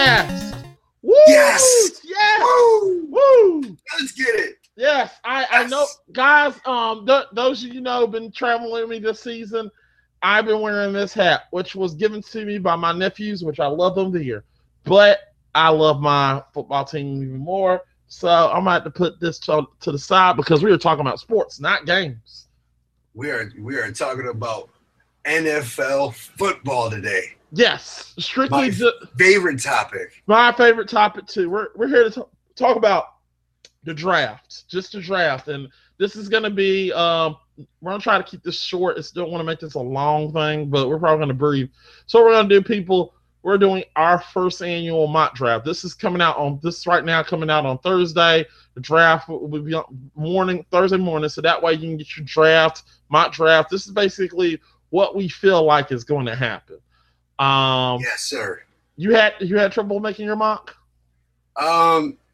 Podcast. Woo! Yes. Yes. Woo! Woo! Let's get it. Yes. I know, guys. Those of you know been traveling with me this season. I've been wearing this hat, which was given to me by my nephews, which I love them to hear. But I love my football team even more. So I'm going to have to put this to the side because we were talking about sports, not games. We are talking about NFL football today. Yes. Strictly my favorite topic. My favorite topic, too. We're here to talk about the draft, just the draft. And this is going to be we're going to try to keep this short. I still want to make this a long thing, but we're probably going to breathe. So we're going to do, people, we're doing our first annual mock draft. This is coming out on this right now, coming out on Thursday. The draft will be morning, Thursday morning. So that way you can get your draft, mock draft. This is basically what we feel like is going to happen. Yes, sir. You had trouble making your mock?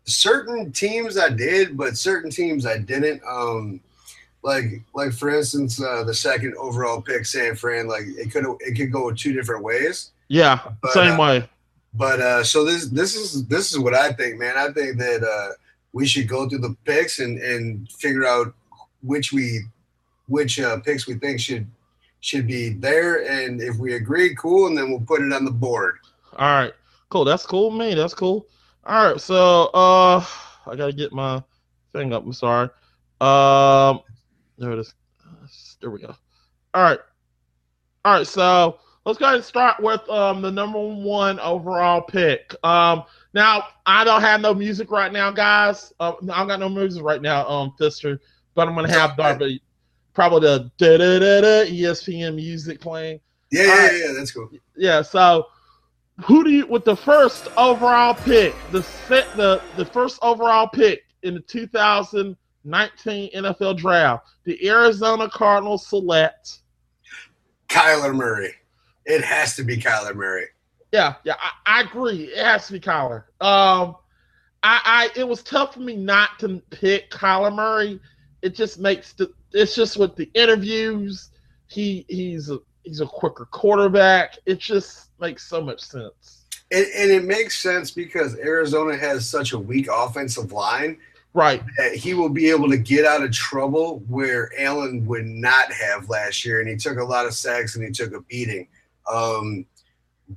Certain teams I did, but certain teams I didn't. Like for instance, the second overall pick, San Fran. Like it could go two different ways. Yeah, but, same way. But so this is what I think, man. I think that we should go through the picks and figure out which picks we think should be there, and if we agree, cool, and then we'll put it on the board. All right, cool. That's cool, man. That's cool. All right, so I gotta get my thing up. I'm sorry. There it is. There we go. All right. So let's go ahead and start with the number one overall pick. Now I don't have no music right now, guys. I don't got no music right now, Fister. But I'm gonna have Darby probably the ESPN music playing. Yeah, that's cool. Yeah. So who do you with the first overall pick? The first overall pick in the 2019 NFL Draft, the Arizona Cardinals select Kyler Murray. It has to be Kyler Murray. Yeah, I agree. It has to be Kyler. It was tough for me not to pick Kyler Murray. It just makes it's just with the interviews. He's a quicker quarterback. It just makes so much sense. And it makes sense because Arizona has such a weak offensive line. Right. He will be able to get out of trouble where Allen would not have last year, and he took a lot of sacks and he took a beating.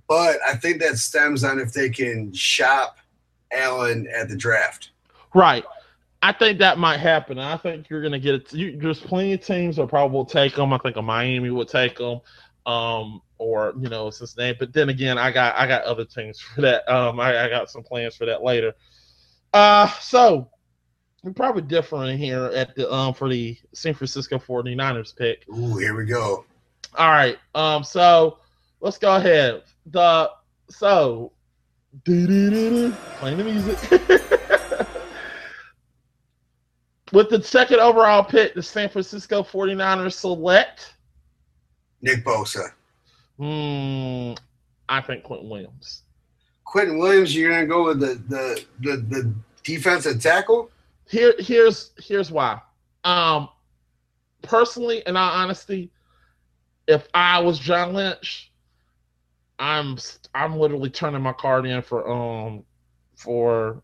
But I think that stems on if they can shop Allen at the draft. Right. I think that might happen. I think you're going to get it. There's plenty of teams that probably will take him. I think a Miami will take him or, you know, Cincinnati. But then again, I got other teams for that. I got some plans for that later. So – we're probably differing here at the for the San Francisco 49ers pick. Ooh, here we go. All right. So let's go ahead. Playing the music. With the second overall pick, the San Francisco 49ers select Nick Bosa. I think Quinnen Williams. Quinnen Williams, you're gonna go with the defensive tackle? Here's why. Personally, in all honesty, if I was John Lynch, I'm literally turning my card in for Dwayne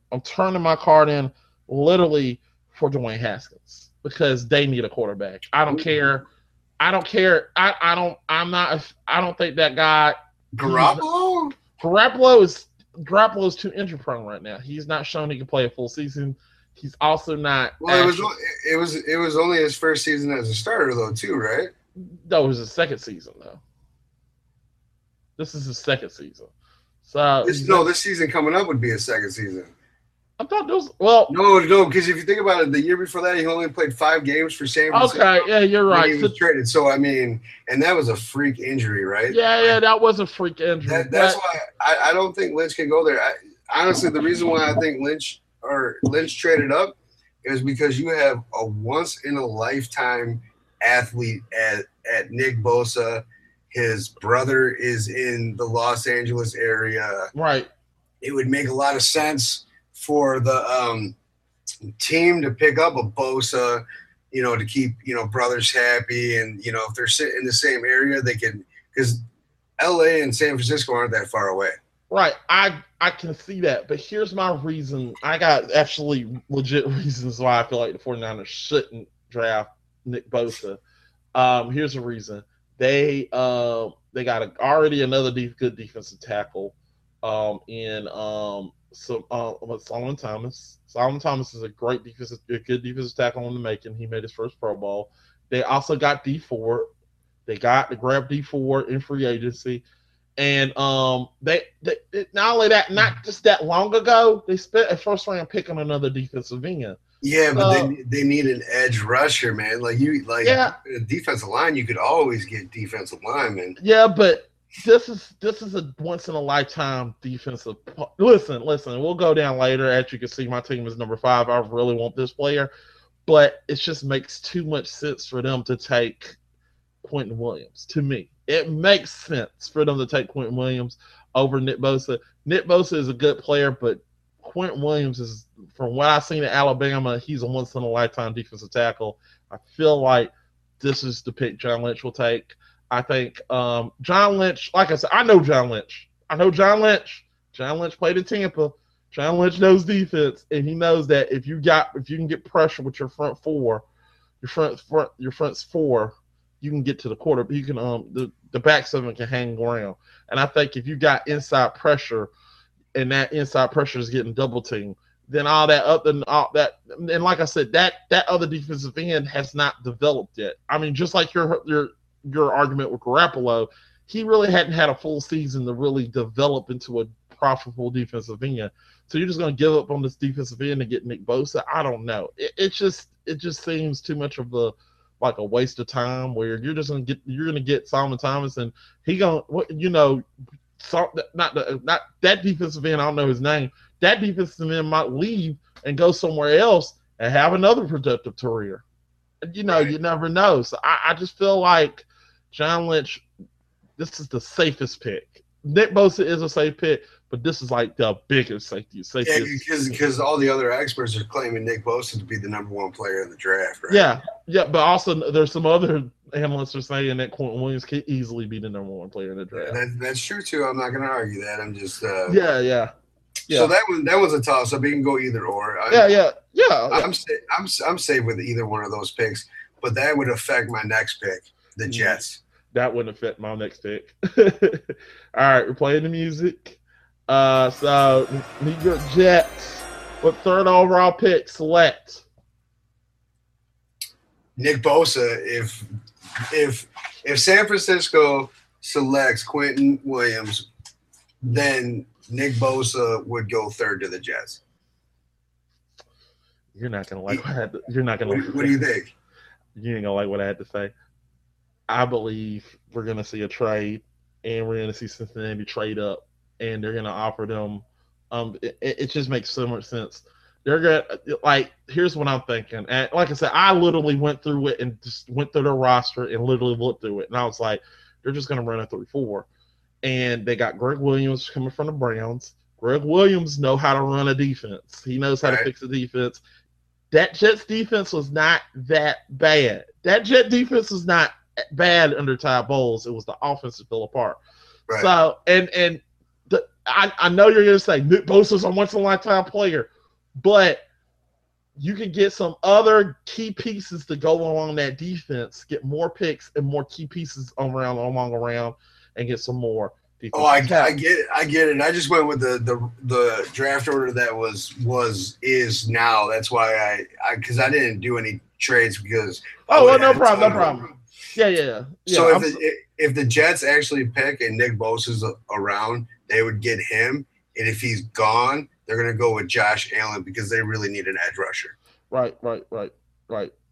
Haskins because they need a quarterback. I don't care. I don't think that guy Garoppolo. Garoppolo's too injury prone right now. He's not shown he can play a full season. He's also not. Well, it was only his first season as a starter, though, too, right? No, it was his second season, though. This is his second season. So this season coming up would be his second season. I thought those. Well, no, because if you think about it, the year before that, he only played 5 games for San Francisco. Okay, yeah, you're right. He was traded, so I mean, and that was a freak injury, right? Yeah, that was a freak injury. That's why I don't think Lynch can go there. Honestly, the reason why I think Lynch traded up is because you have a once-in-a-lifetime athlete at Nick Bosa. His brother is in the Los Angeles area. Right. It would make a lot of sense for the team to pick up a Bosa, you know, to keep, you know, brothers happy. And, you know, if they're sitting in the same area, they can – because L.A. and San Francisco aren't that far away. Right. I can see that, but here's my reason. I got actually legit reasons why I feel like the 49ers shouldn't draft Nick Bosa. Here's a reason. They got another good defensive tackle Solomon Thomas. Solomon Thomas is a good defensive tackle in the making. He made his first Pro Bowl. They also got D Ford. They grabbed D Ford in free agency. And they not only that, not just that long ago, they spent a first round pick on another defensive end. Yeah, but they need an edge rusher, man. A defensive line, you could always get defensive linemen. Yeah, but this is a once in a lifetime defensive. Listen, we'll go down later. As you can see, my team is number 5. I really want this player, but it just makes too much sense for them to take Quinnen Williams. To me, it makes sense for them to take Quinnen Williams over Nick Bosa. Nick Bosa is a good player, but Quinnen Williams is, from what I've seen at Alabama, he's a once-in-a-lifetime defensive tackle. I feel like this is the pick John Lynch will take. I think John Lynch, like I said, I know John Lynch. John Lynch played in Tampa. John Lynch knows defense, and he knows that if you can get pressure with your front four, you can get to the quarter. You can the back seven can hang around. And I think if you got inside pressure, and that inside pressure is getting double teamed, then all that, and like I said, that other defensive end has not developed yet. I mean, just like your argument with Garoppolo, he really hadn't had a full season to really develop into a profitable defensive end. So you're just going to give up on this defensive end and get Nick Bosa? I don't know. It just seems too much of a waste of time where you're going to get Solomon Thomas, and he going to, not that defensive end, I don't know his name, that defensive end might leave and go somewhere else and have another productive career. Right. You never know. So I just feel like John Lynch, this is the safest pick. Nick Bosa is a safe pick, but this is like the biggest safety. Yeah, because all the other experts are claiming Nick Bosa to be the number 1 player in the draft, right? Yeah, but also there's some other analysts are saying that Quinnen Williams could easily be the number 1 player in the draft. Yeah, that's true, too. I'm not going to argue that. I'm just Yeah. So that was a toss-up. You can go either or. I'm safe with either one of those picks, but that would affect my next pick, the Jets. That wouldn't affect my next pick. All right, we're playing the music. So New York Jets with 3rd overall pick select Nick Bosa. If San Francisco selects Quinnen Williams, then Nick Bosa would go 3rd to the Jets. You're not gonna like what I had to, you're not gonna. What do you think? You ain't gonna like what I had to say. I believe we're gonna see a trade, and we're gonna see Cincinnati trade up, and they're gonna offer them. It just makes so much sense. They're gonna Here's what I'm thinking. And like I said, I literally went through it and just went through their roster and literally looked through it, and I was like, they're just gonna run a 3-4. And they got Gregg Williams coming from the Browns. Gregg Williams knows how to run a defense. He knows how to fix a defense. That Jets defense was not that bad. That Jet defense was not bad under Todd Bowles. It was the offense that fell apart. Right. So, I know you're going to say Nick Bosa's a once-in-a-lifetime player, but you can get some other key pieces to go along that defense, get more picks and more key pieces around. And get some more. I get it. I just went with the draft order that was now. That's why I didn't do any trades because. Oh well, no problem. Yeah. So if the Jets actually pick and Nick Bosa's around, they would get him, and if he's gone, they're gonna go with Josh Allen because they really need an edge rusher. Right.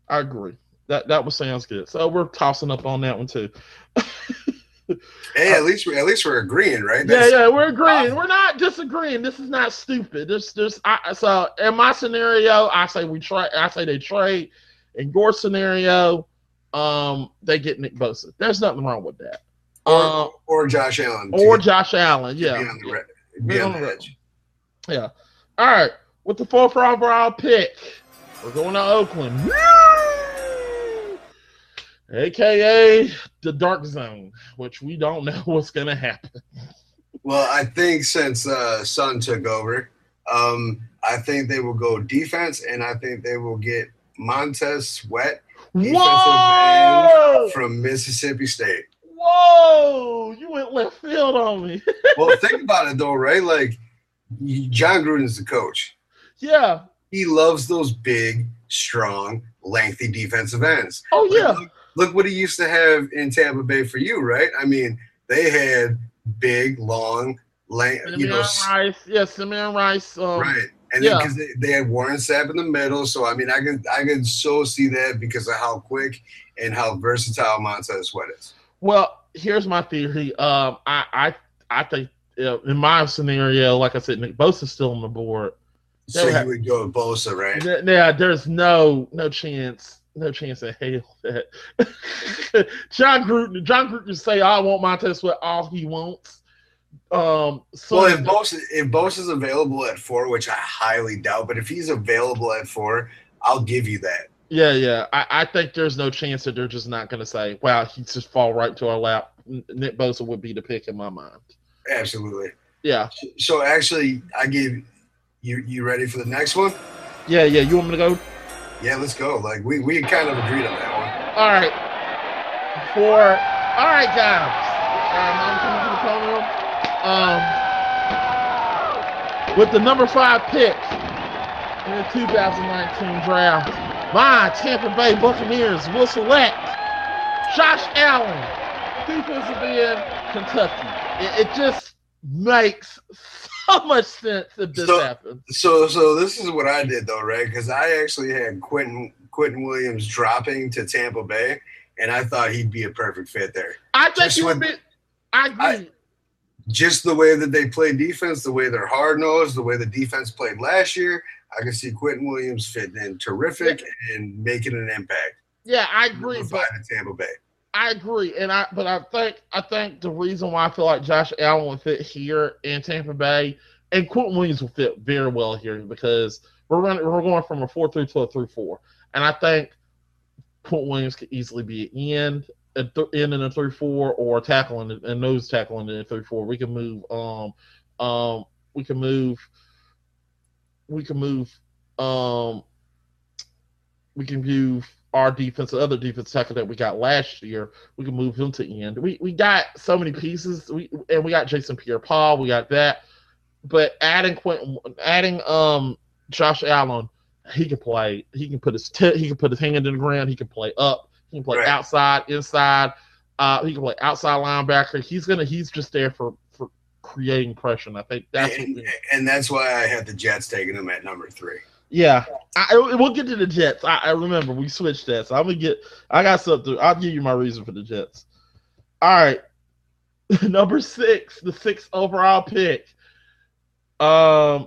I agree. That sounds good. So we're tossing up on that one too. Hey, at least we're agreeing, right? Yeah, we're agreeing. We're not disagreeing. This is not stupid. So in my scenario, I say they trade. In your scenario, they get Nick Bosa. There's nothing wrong with that. Or Josh Allen. Yeah. Be on the edge. Yeah. All right. With the 4th overall pick, we're going to Oakland. AKA the dark zone, which we don't know what's going to happen. Well, I think since Sun took over, I think they will go defense, and I think they will get Montez Sweat, defensive end from Mississippi State. Whoa! You went left field on me. Well, think about it, though, right? Like, Jon Gruden's the coach. Yeah. He loves those big, strong, lengthy defensive ends. Oh, yeah. Like, look what he used to have in Tampa Bay for you, right? I mean, they had big, long, Samir Rice. Yeah, Samir Rice. Right. And then because they had Warren Sapp in the middle. So, I mean, I can so see that because of how quick and how versatile Montez Sweat is. Well, here's my theory. I think in my scenario, like I said, Nick Bosa's still on the board. So you would go with Bosa, right? Yeah, there's no chance in hell that Jon Gruden can say, "I want Montez Sweat all he wants." If Bosa's available at 4, which I highly doubt, but if he's available at 4, I'll give you that. Yeah. I think there's no chance that they're just not going to say, "Wow, he just fall right to our lap." Nick Bosa would be the pick in my mind. Absolutely. Yeah. So actually, I gave you. You ready for the next one? Yeah. You want me to go? Yeah, let's go. Like we kind of agreed on that one. All right, guys. I'm coming to the podium. With the number 5 pick in the 2019 draft, my Tampa Bay Buccaneers will select Josh Allen, defensive end, Kentucky. It just makes so much sense if this happens. So this is what I did though, right? Because I actually had Quinnen Williams dropping to Tampa Bay, and I thought he'd be a perfect fit there. I think he would be. I agree. Just the way that they play defense, the way they're hard nosed, the way the defense played last year, I can see Quinnen Williams fitting in terrific and making an impact. Yeah, I agree. Tampa Bay. I agree, but I think the reason why I feel like Josh Allen will fit here in Tampa Bay and Quinnen Williams will fit very well here because we're going from a 4-3 to a 3-4, and I think Quinnen Williams could easily be an end in a 3-4 or tackling and nose tackling in a 3-4. We can move we can move our defense, the other defense tackle that we got last year, we can move him to end. We got so many pieces. We got Jason Pierre-Paul. We got that, but adding Josh Allen, he can play. He can put his hand in the ground. He can play up. He can play outside, inside. He can play outside linebacker. He's just there for creating pressure. And I think that's why I had the Jets taking him at number 3. Yeah, we'll get to the Jets. I remember we switched that, so I got something. I'll give you my reason for the Jets. All right, number 6, the 6th overall pick. The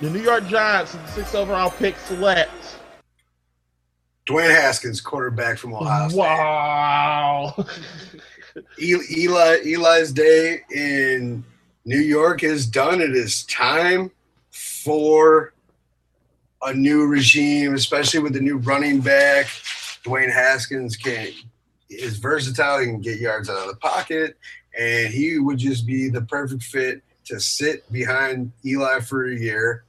New York Giants, the 6th overall pick, select Dwayne Haskins, quarterback from Ohio State. Wow. Eli's day in New York is done. It is time for a new regime, especially with the new running back. Dwayne Haskins is versatile. He can get yards out of the pocket, and he would just be the perfect fit to sit behind Eli for a year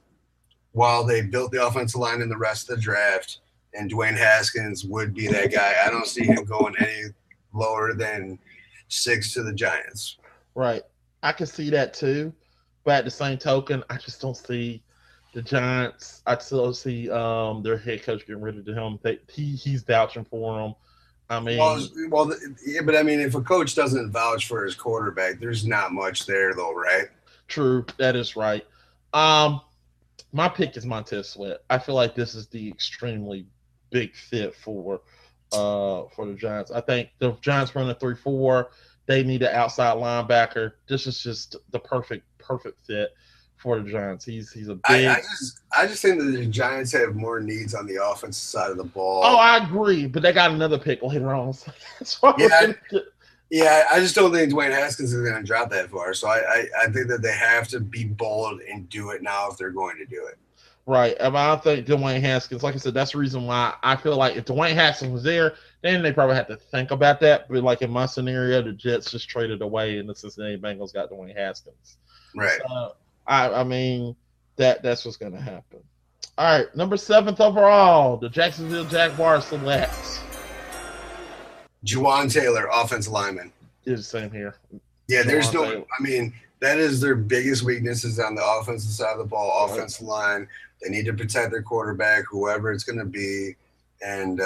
while they built the offensive line in the rest of the draft, and Dwayne Haskins would be that guy. I don't see him going any lower than 6 to the Giants. Right. I can see that too, but at the same token, I just don't see – the Giants, I still see their head coach getting rid of him. He's vouching for him. I mean, but I mean, if a coach doesn't vouch for his quarterback, there's not much there, though, right? True, that is right. My pick is Montez Sweat. I feel like this is the extremely big fit for the Giants. I think the Giants run a 3-4. They need an outside linebacker. This is just the perfect fit for the Giants. He's a big. I just think that the Giants have more needs on the offensive side of the ball. Oh, I agree, but they got another pick later on. So that's why I just don't think Dwayne Haskins is going to drop that far. So I think that they have to be bold and do it now if they're going to do it. Right. I mean, I think Dwayne Haskins, like I said, that's the reason why I feel like if Dwayne Haskins was there, then they probably have to think about that. But like in my scenario, the Jets just traded away and the Cincinnati Bengals got Dwayne Haskins. Right. I mean, that's what's going to happen. All right, number 7th overall, the Jacksonville Jaguars selects Jawaan Taylor, offensive lineman. Yeah, the same here. Yeah, there's no Taylor. I mean, that is their biggest weakness is on the offensive side of the ball, offensive line. They need to protect their quarterback, whoever it's going to be, and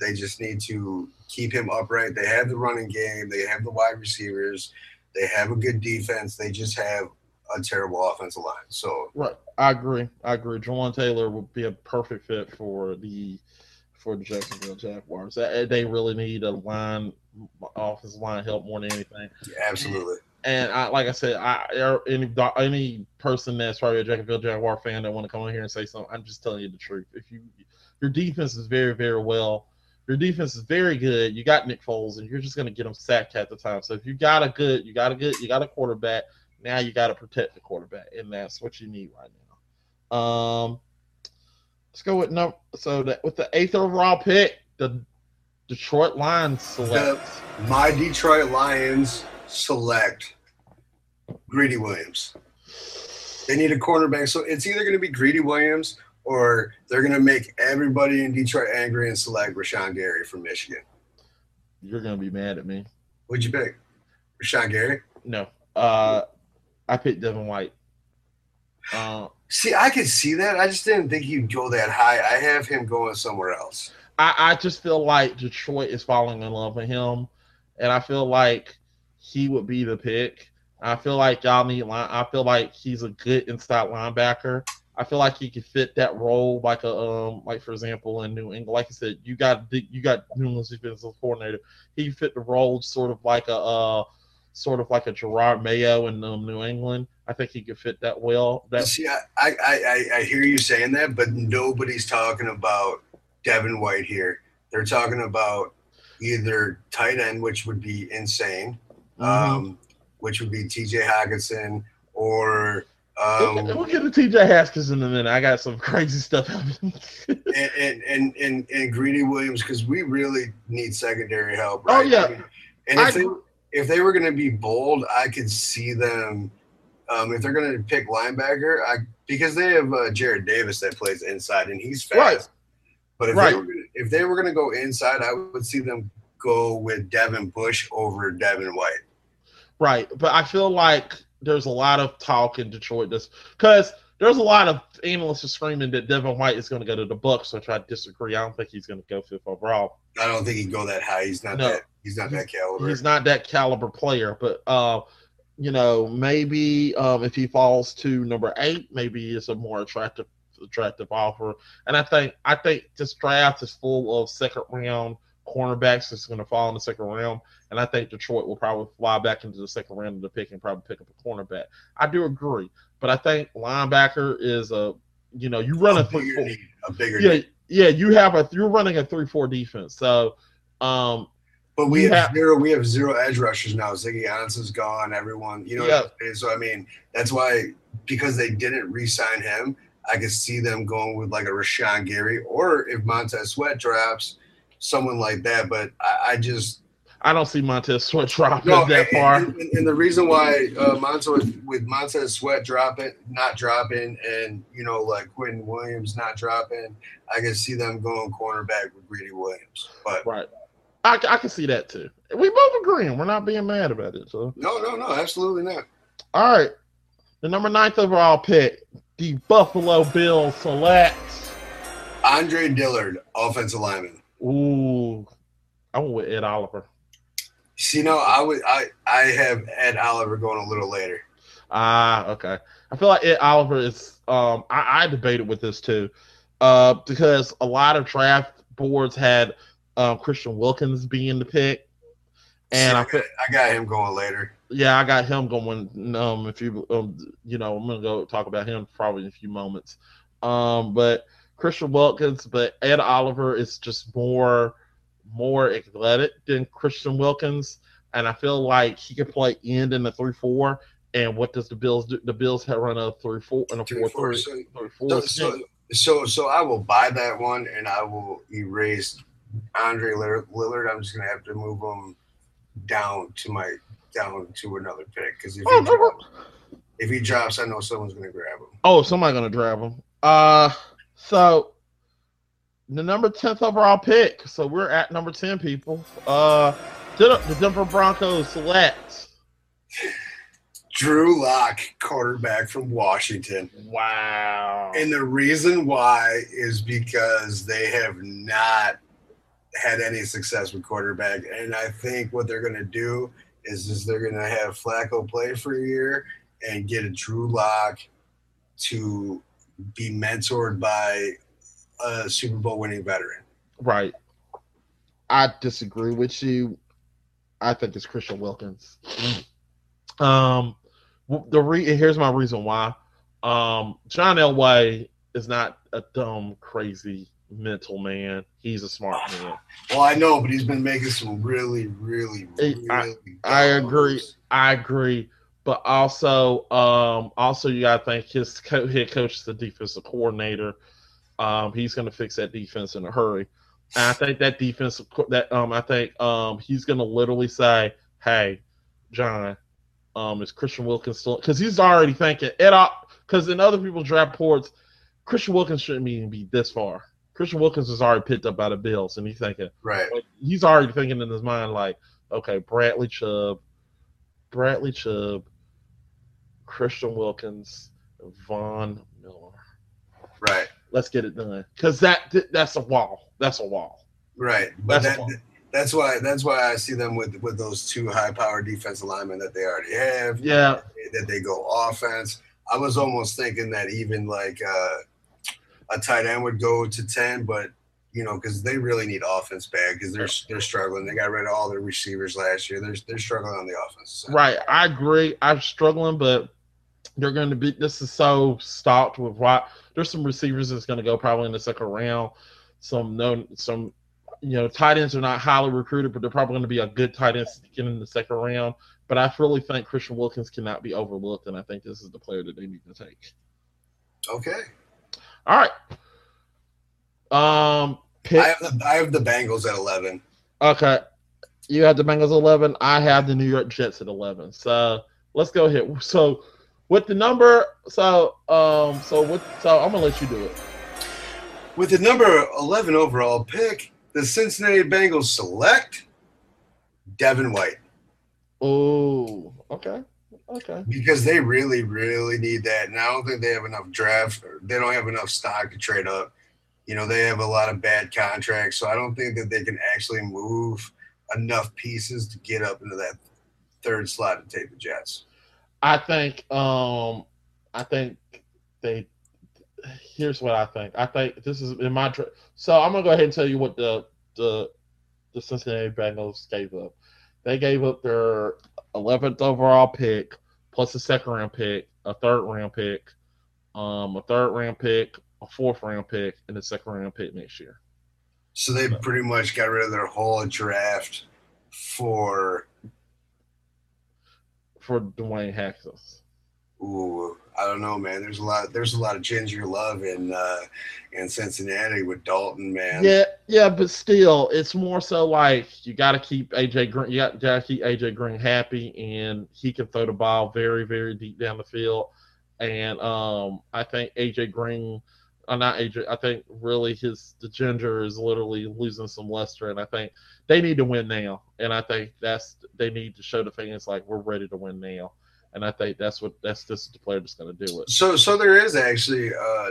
they just need to keep him upright. They have the running game. They have the wide receivers. They have a good defense. They just have a terrible offensive line. So right, I agree. Jawaan Taylor would be a perfect fit for the Jacksonville Jaguars. They really need offensive line help more than anything. Yeah, absolutely. And any person that's probably a Jacksonville Jaguar fan that want to come in here and say something, I'm just telling you the truth. If your defense is very, very well. Your defense is very good. You got Nick Foles, and you're just going to get him sacked half the time. So if you got a quarterback. Now you got to protect the quarterback, and that's what you need right now. Let's go with with the 8th overall pick, the Detroit Lions select. My Detroit Lions select Greedy Williams. They need a cornerback, so it's either going to be Greedy Williams or they're going to make everybody in Detroit angry and select Rashan Gary from Michigan. You're going to be mad at me. What'd you pick? Rashan Gary? No. I picked Devin White. See, I could see that. I just didn't think he'd go that high. I have him going somewhere else. I just feel like Detroit is falling in love with him, and I feel like he would be the pick. I feel like y'all need line. I feel like he's a good inside linebacker. I feel like he could fit that role, like for example, in New England. Like I said, you got New England's defensive coordinator. He fit the role sort of like a Gerard Mayo in New England. I think he could fit that well. See, I hear you saying that, but nobody's talking about Devin White here. They're talking about either tight end, which would be insane, which would be T.J. Hockenson, or we'll get to T.J. Haskins in a minute. I got some crazy stuff happening. and Greedy Williams, because we really need secondary help. Right? Oh yeah, and if they were going to be bold, I could see them. If they're going to pick linebacker, because they have Jared Davis that plays inside, and he's fast. Right. But if they were going to go inside, I would see them go with Devin Bush over Devin White. Right. But I feel like there's a lot of talk in Detroit because there's a lot of analysts screaming that Devin White is going to go to the Bucs, which I disagree. I don't think he's going to go 5th overall. I don't think he'd go that high. He's not that caliber player. But maybe if he falls to number 8, maybe it's a more attractive offer. And I think this draft is full of second round cornerbacks that's going to fall in the second round. And I think Detroit will probably fly back into the second round of the pick and probably pick up a cornerback. I do agree, but I think linebacker is you run a 3-4. A bigger need. Yeah, you're running a 3-4 defense. So, but we have zero edge rushers now. Ziggy Ansah's gone. Everyone, what I'm saying? So I mean, that's why, because they didn't re-sign him, I could see them going with like a Rashan Gary, or if Montez Sweat drops, someone like that. But I don't see Montez Sweat dropping that far. And the reason why Montez Sweat not dropping, and Quinnen Williams not dropping, I can see them going cornerback with Greedy Williams. But right. I can see that too. We both agreeing. We're not being mad about it. So no, absolutely not. All right, the number 9th overall pick, the Buffalo Bills selects Andre Dillard, offensive lineman. Ooh, I went with Ed Oliver. See, no, I have Ed Oliver going a little later. Okay. I feel like Ed Oliver is. I debated with this too, because a lot of draft boards had Christian Wilkins being the pick, and I got him going later. Yeah, I got him going. I'm gonna go talk about him probably in a few moments. But Christian Wilkins, but Ed Oliver is just more athletic than Christian Wilkins, and I feel like he could play end in the 3-4. And what does the Bills do? The Bills have run a 3-4 and a 4-3. So I will buy that one, and I will erase Andre Lillard. I'm just gonna have to move him down to another pick because If he drops, I know someone's going to grab him. Oh, somebody's going to grab him. So the number 10th overall pick. So we're at number 10, people. The Denver Broncos select Drew Lock, quarterback from Washington. Wow. And the reason why is because they have not had any success with quarterback. And I think what they're going to do is they're going to have Flacco play for a year and get a Drew Lock to be mentored by a Super Bowl winning veteran. Right. I disagree with you. I think it's Christian Wilkins. Here's my reason why. John Elway is not a dumb, crazy mental man. He's a smart man. Well, I know, but he's been making some really I agree. But also you got to think his head coach is the defensive coordinator. He's going to fix that defense in a hurry. And I think that defensive he's going to literally say, "Hey, John, is Christian Wilkins still?" Because he's already thinking because in other people's draft boards, Christian Wilkins shouldn't even be this far. Christian Wilkins was already picked up by the Bills, and he's thinking, right? Like, he's already thinking in his mind, like, okay, Bradley Chubb, Christian Wilkins, Von Miller. Right. Let's get it done, because that's a wall. That's a wall. Right. But that's why I see them with those two high-powered defensive linemen that they already have. Yeah. That they go offense. I was almost thinking that even like a tight end would go to 10, but because they really need offense back, because they're struggling. They got rid of all their receivers last year. They're struggling on the offense side. Right. I agree. I'm struggling, but they're going to be. This is so stocked with what. There's some receivers that's going to go probably in the second round. Tight ends are not highly recruited, but they're probably going to be a good tight end sticking in the second round. But I really think Christian Wilkins cannot be overlooked, and I think this is the player that they need to take. Okay. All right. I have the Bengals at 11. Okay. You have the Bengals at 11. I have the New York Jets at 11. So let's go ahead. So with the number, so I'm gonna let you do it. With the number 11 overall pick, the Cincinnati Bengals select Devin White. Oh, okay. Because they really, really need that, and I don't think they have enough draft. They don't have enough stock to trade up. They have a lot of bad contracts, so I don't think that they can actually move enough pieces to get up into that third slot to take the Jets. Here's what I think. I think this is in my draft. So I'm going to go ahead and tell you what the Cincinnati Bengals gave up. They gave up their 11th overall pick plus a second-round pick, a third-round pick, a fourth-round pick, and a second-round pick next year. So they pretty much got rid of their whole draft for Dwayne Haskins. Ooh, I don't know, man. There's a lot of ginger love in Cincinnati with Dalton, man. Yeah, but still, it's more so like you got to keep AJ Green. You got to keep AJ Green happy, and he can throw the ball very, very deep down the field. And I think the ginger is literally losing some luster, and I think they need to win now. And I think they need to show the fans like we're ready to win now. And I think this is the player that's going to do it. So there is actually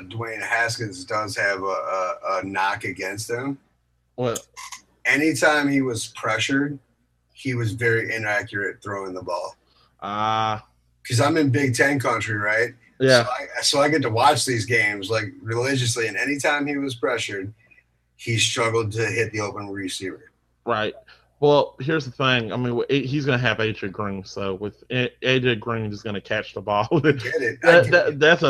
Dwayne Haskins does have a knock against him. What? Anytime he was pressured, he was very inaccurate throwing the ball. Because I'm in Big Ten country, right? Yeah. So I get to watch these games like religiously, and anytime he was pressured, he struggled to hit the open receiver. Right. Well, here's the thing. I mean, he's going to have AJ Green, so with AJ Green is going to catch the ball. That's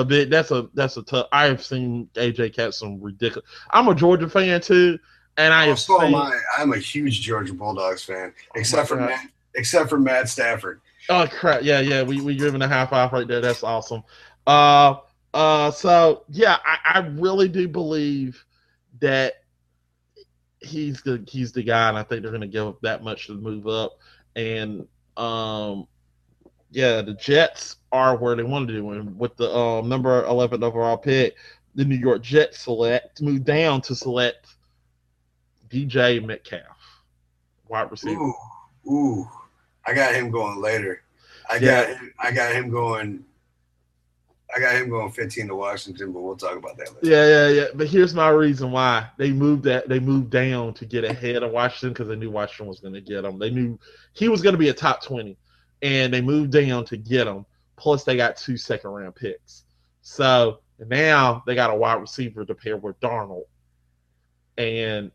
a tough. I have seen AJ catch some ridiculous. I'm a Georgia fan too, and I'm a huge Georgia Bulldogs fan, except for Matt Stafford. Oh crap! Yeah. We giving a high five right there. That's awesome. So yeah, I really do believe that. He's the guy, and I think they're going to give up that much to move up. And Yeah, the Jets are where they wanted to, and with the number 11 overall pick, the New York Jets move down to select DJ Metcalf, wide receiver. Ooh, I got him going later. I got him going 15 to Washington, but we'll talk about that later. Yeah. But here's my reason why they moved down to get ahead of Washington, because they knew Washington was going to get him. They knew he was going to be a top 20. And they moved down to get him. Plus, they got 2 second-round picks. So now they got a wide receiver to pair with Darnold. And,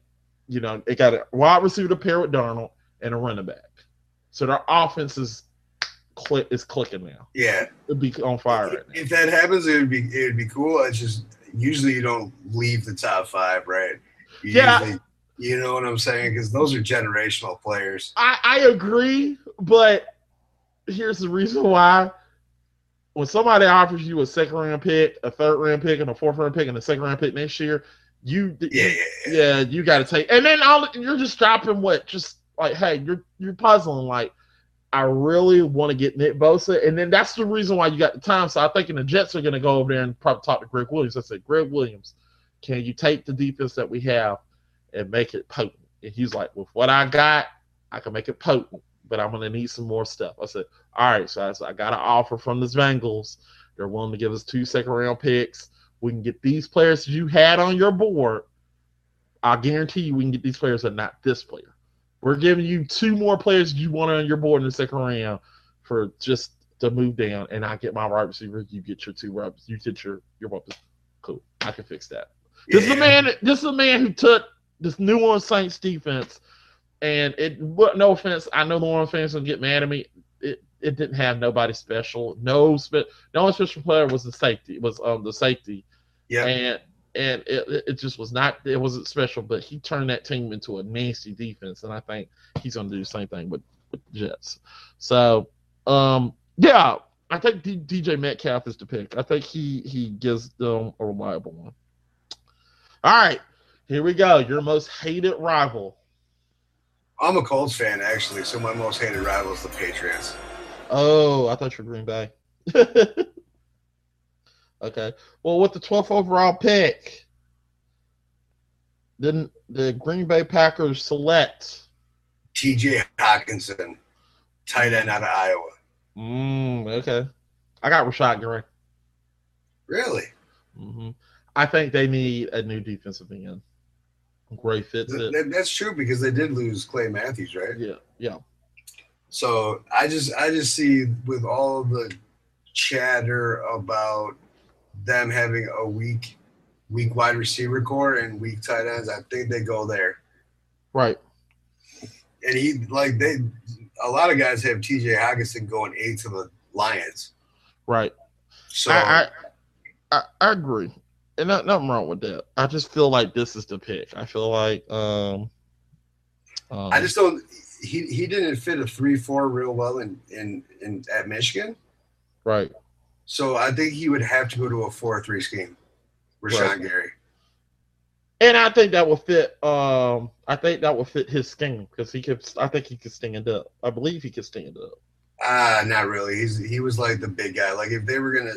you know, they got a wide receiver to pair with Darnold and a running back. So their offense is clicking now. Yeah. It'd be on fire right now. If that happens, it would be cool. It's just usually you don't leave the top 5, right? Usually, you know what I'm saying? Because those are generational players. I agree, but – here's the reason why. When somebody offers you a second-round pick, a third-round pick, and a fourth-round pick, and a second-round pick next year, you got to take. And then you're just dropping what? Just like, hey, you're puzzling. Like, I really want to get Nick Bosa, and then that's the reason why you got the time. So I think the Jets are going to go over there and probably talk to Gregg Williams. I said, Gregg Williams, can you take the defense that we have and make it potent? And he's like, with what I got, I can make it potent, but I'm going to need some more stuff. I said, all right, so I got an offer from the Bengals. They're willing to give us 2 second-round picks. We can get these players that you had on your board. I guarantee you we can get these players and not this player. We're giving you 2 more players you want on your board in the second round for just to move down, and I get my wide receiver. You get your 2 reps. You get your weapons. Cool. I can fix that. Yeah. This is a man who took this New Orleans Saints defense. And it, no offense, I know the Orlando fans will get mad at me. It didn't have nobody special. The only special player was the safety. It was the safety. Yeah. And it just was not. It wasn't special. But he turned that team into a nasty defense. And I think he's going to do the same thing with the Jets. So I think DJ Metcalf is the pick. I think he gives them a reliable one. All right, here we go. Your most hated rival. I'm a Colts fan, actually, so my most hated rival is the Patriots. Oh, I thought you were Green Bay. Okay. Well, with the 12th overall pick, then the Green Bay Packers select T.J. Hockenson, tight end out of Iowa. Okay. I got Rashan Gary. Really? Mm-hmm. I think they need a new defensive end. Gray fits it. That's true, because they did lose Clay Matthews, right? Yeah. So I just see, with all of the chatter about them having a weak wide receiver core and weak tight ends, I think they go there. Right. And a lot of guys have T.J. Hockenson going 8 to the Lions. Right. So I agree. And nothing wrong with that. I just feel like this is the pick. I feel like I just don't. He didn't fit a 3-4 real well in at Michigan, right? So I think he would have to go to a 4-3 scheme. Rashan Gary, and I think that will fit. I think that will fit his scheme, because he could. I think he could sting it up. I believe he could sting it up. Not really. He was like the big guy. Like if they were gonna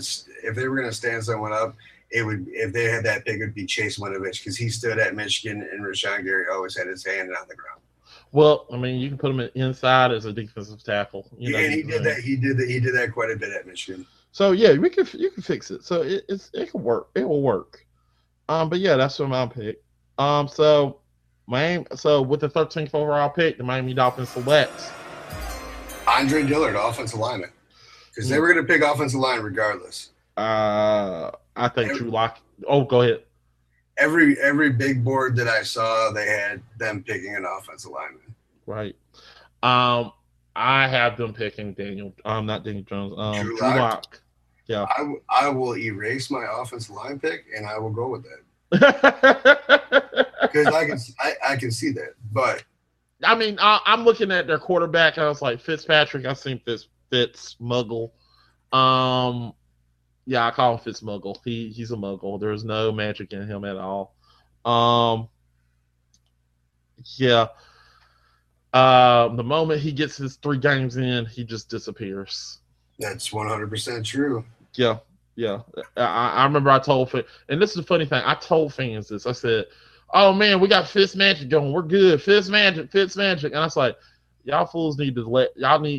stand someone up. It would, if they had that big, it would be Chase Winovich, because he stood at Michigan and Rashan Gary always had his hand on the ground. Well, I mean, you can put him inside as a defensive tackle. He did that quite a bit at Michigan. So yeah, you can fix it. So it can work. It will work. But yeah, that's what my pick. So with the 13th overall pick, the Miami Dolphins selects Andre Dillard, offensive lineman, because they were going to pick offensive line regardless. I think Drew Lock. Oh, go ahead. Every big board that I saw, they had them picking an offensive lineman. Right. I have them picking Daniel. Not Daniel Jones. Drew Lock. Yeah. I will erase my offensive line pick, and I will go with that, because I can see that. But I mean, I'm looking at their quarterback, and I was like Fitzpatrick. I've seen Fitzmuggle. Yeah, I call him Fitzmuggle. He's a muggle. There's no magic in him at all. The moment he gets his 3 games in, he just disappears. That's 100% true. Yeah, yeah. I remember I told – and this is the funny thing. I told fans this. I said, oh, man, we got Fitz Magic going. We're good. Fitz Magic. And I was like, y'all fools need to let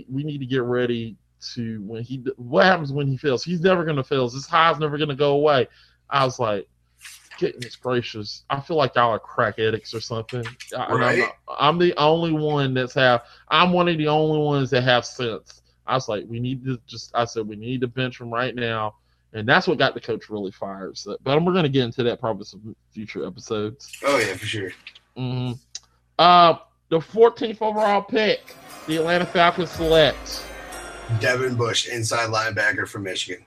– we need to get ready to when he – what happens when he fails? He's never going to fail. This high's never going to go away. I was like, goodness gracious. I feel like y'all are crack addicts or something. Right? I'm the only one that's have – I'm one of the only ones that have sense. I was like, we need to bench him right now. And that's what got the coach really fired. So, but we're going to get into that probably some future episodes. Oh, yeah, for sure. Mm-hmm. The 14th overall pick, the Atlanta Falcons select Devin Bush, inside linebacker from Michigan.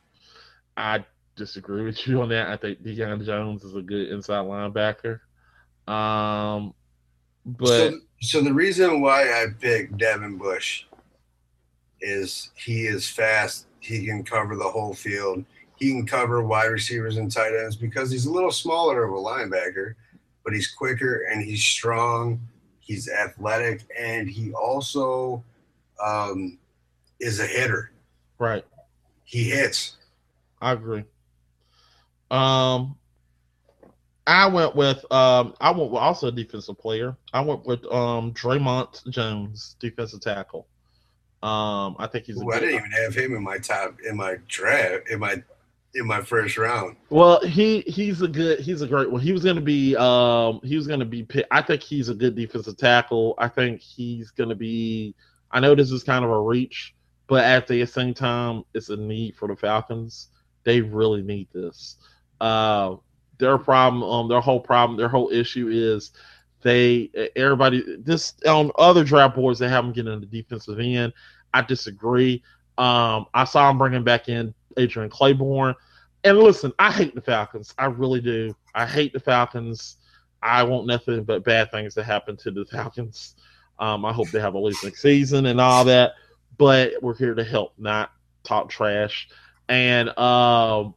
I disagree with you on that. I think Deion Jones is a good inside linebacker. So the reason why I picked Devin Bush is he is fast. He can cover the whole field. He can cover wide receivers and tight ends because he's a little smaller of a linebacker, but he's quicker and he's strong. He's athletic, and he also is a hitter. Right. He hits. I agree. I went with also a defensive player. I went with Draymond Jones, defensive tackle. I think he's. I didn't even have him in my top in my first round. Well, he's a great one. He was going to be picked. I think he's a good defensive tackle. I think he's going to be. I know this is kind of a reach, but at the same time, it's a need for the Falcons. They really need this. Their whole issue is. On other draft boards, they have them getting in the defensive end. I disagree. I saw them bringing back in Adrian Clayborn. And listen, I hate the Falcons. I really do. I hate the Falcons. I want nothing but bad things to happen to the Falcons. I hope they have a losing season and all that. But we're here to help, not talk trash. And I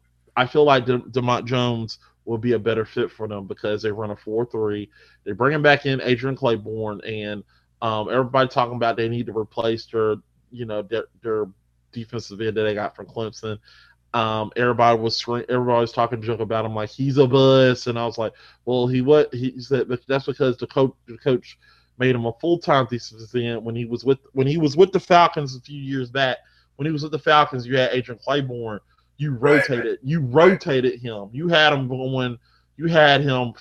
feel like DeMont Jones will be a better fit for them because they run a 4-3. They bring him back in, Adrian Clayborn, and everybody talking about they need to replace their defensive end that they got from Clemson. Everybody was talking junk about him like he's a bust, and I was like, well, he said that's because the coach made him a full-time defensive end when he was with the Falcons a few years back. When he was with the Falcons, you had Adrian Clayborn. You rotated him. You had him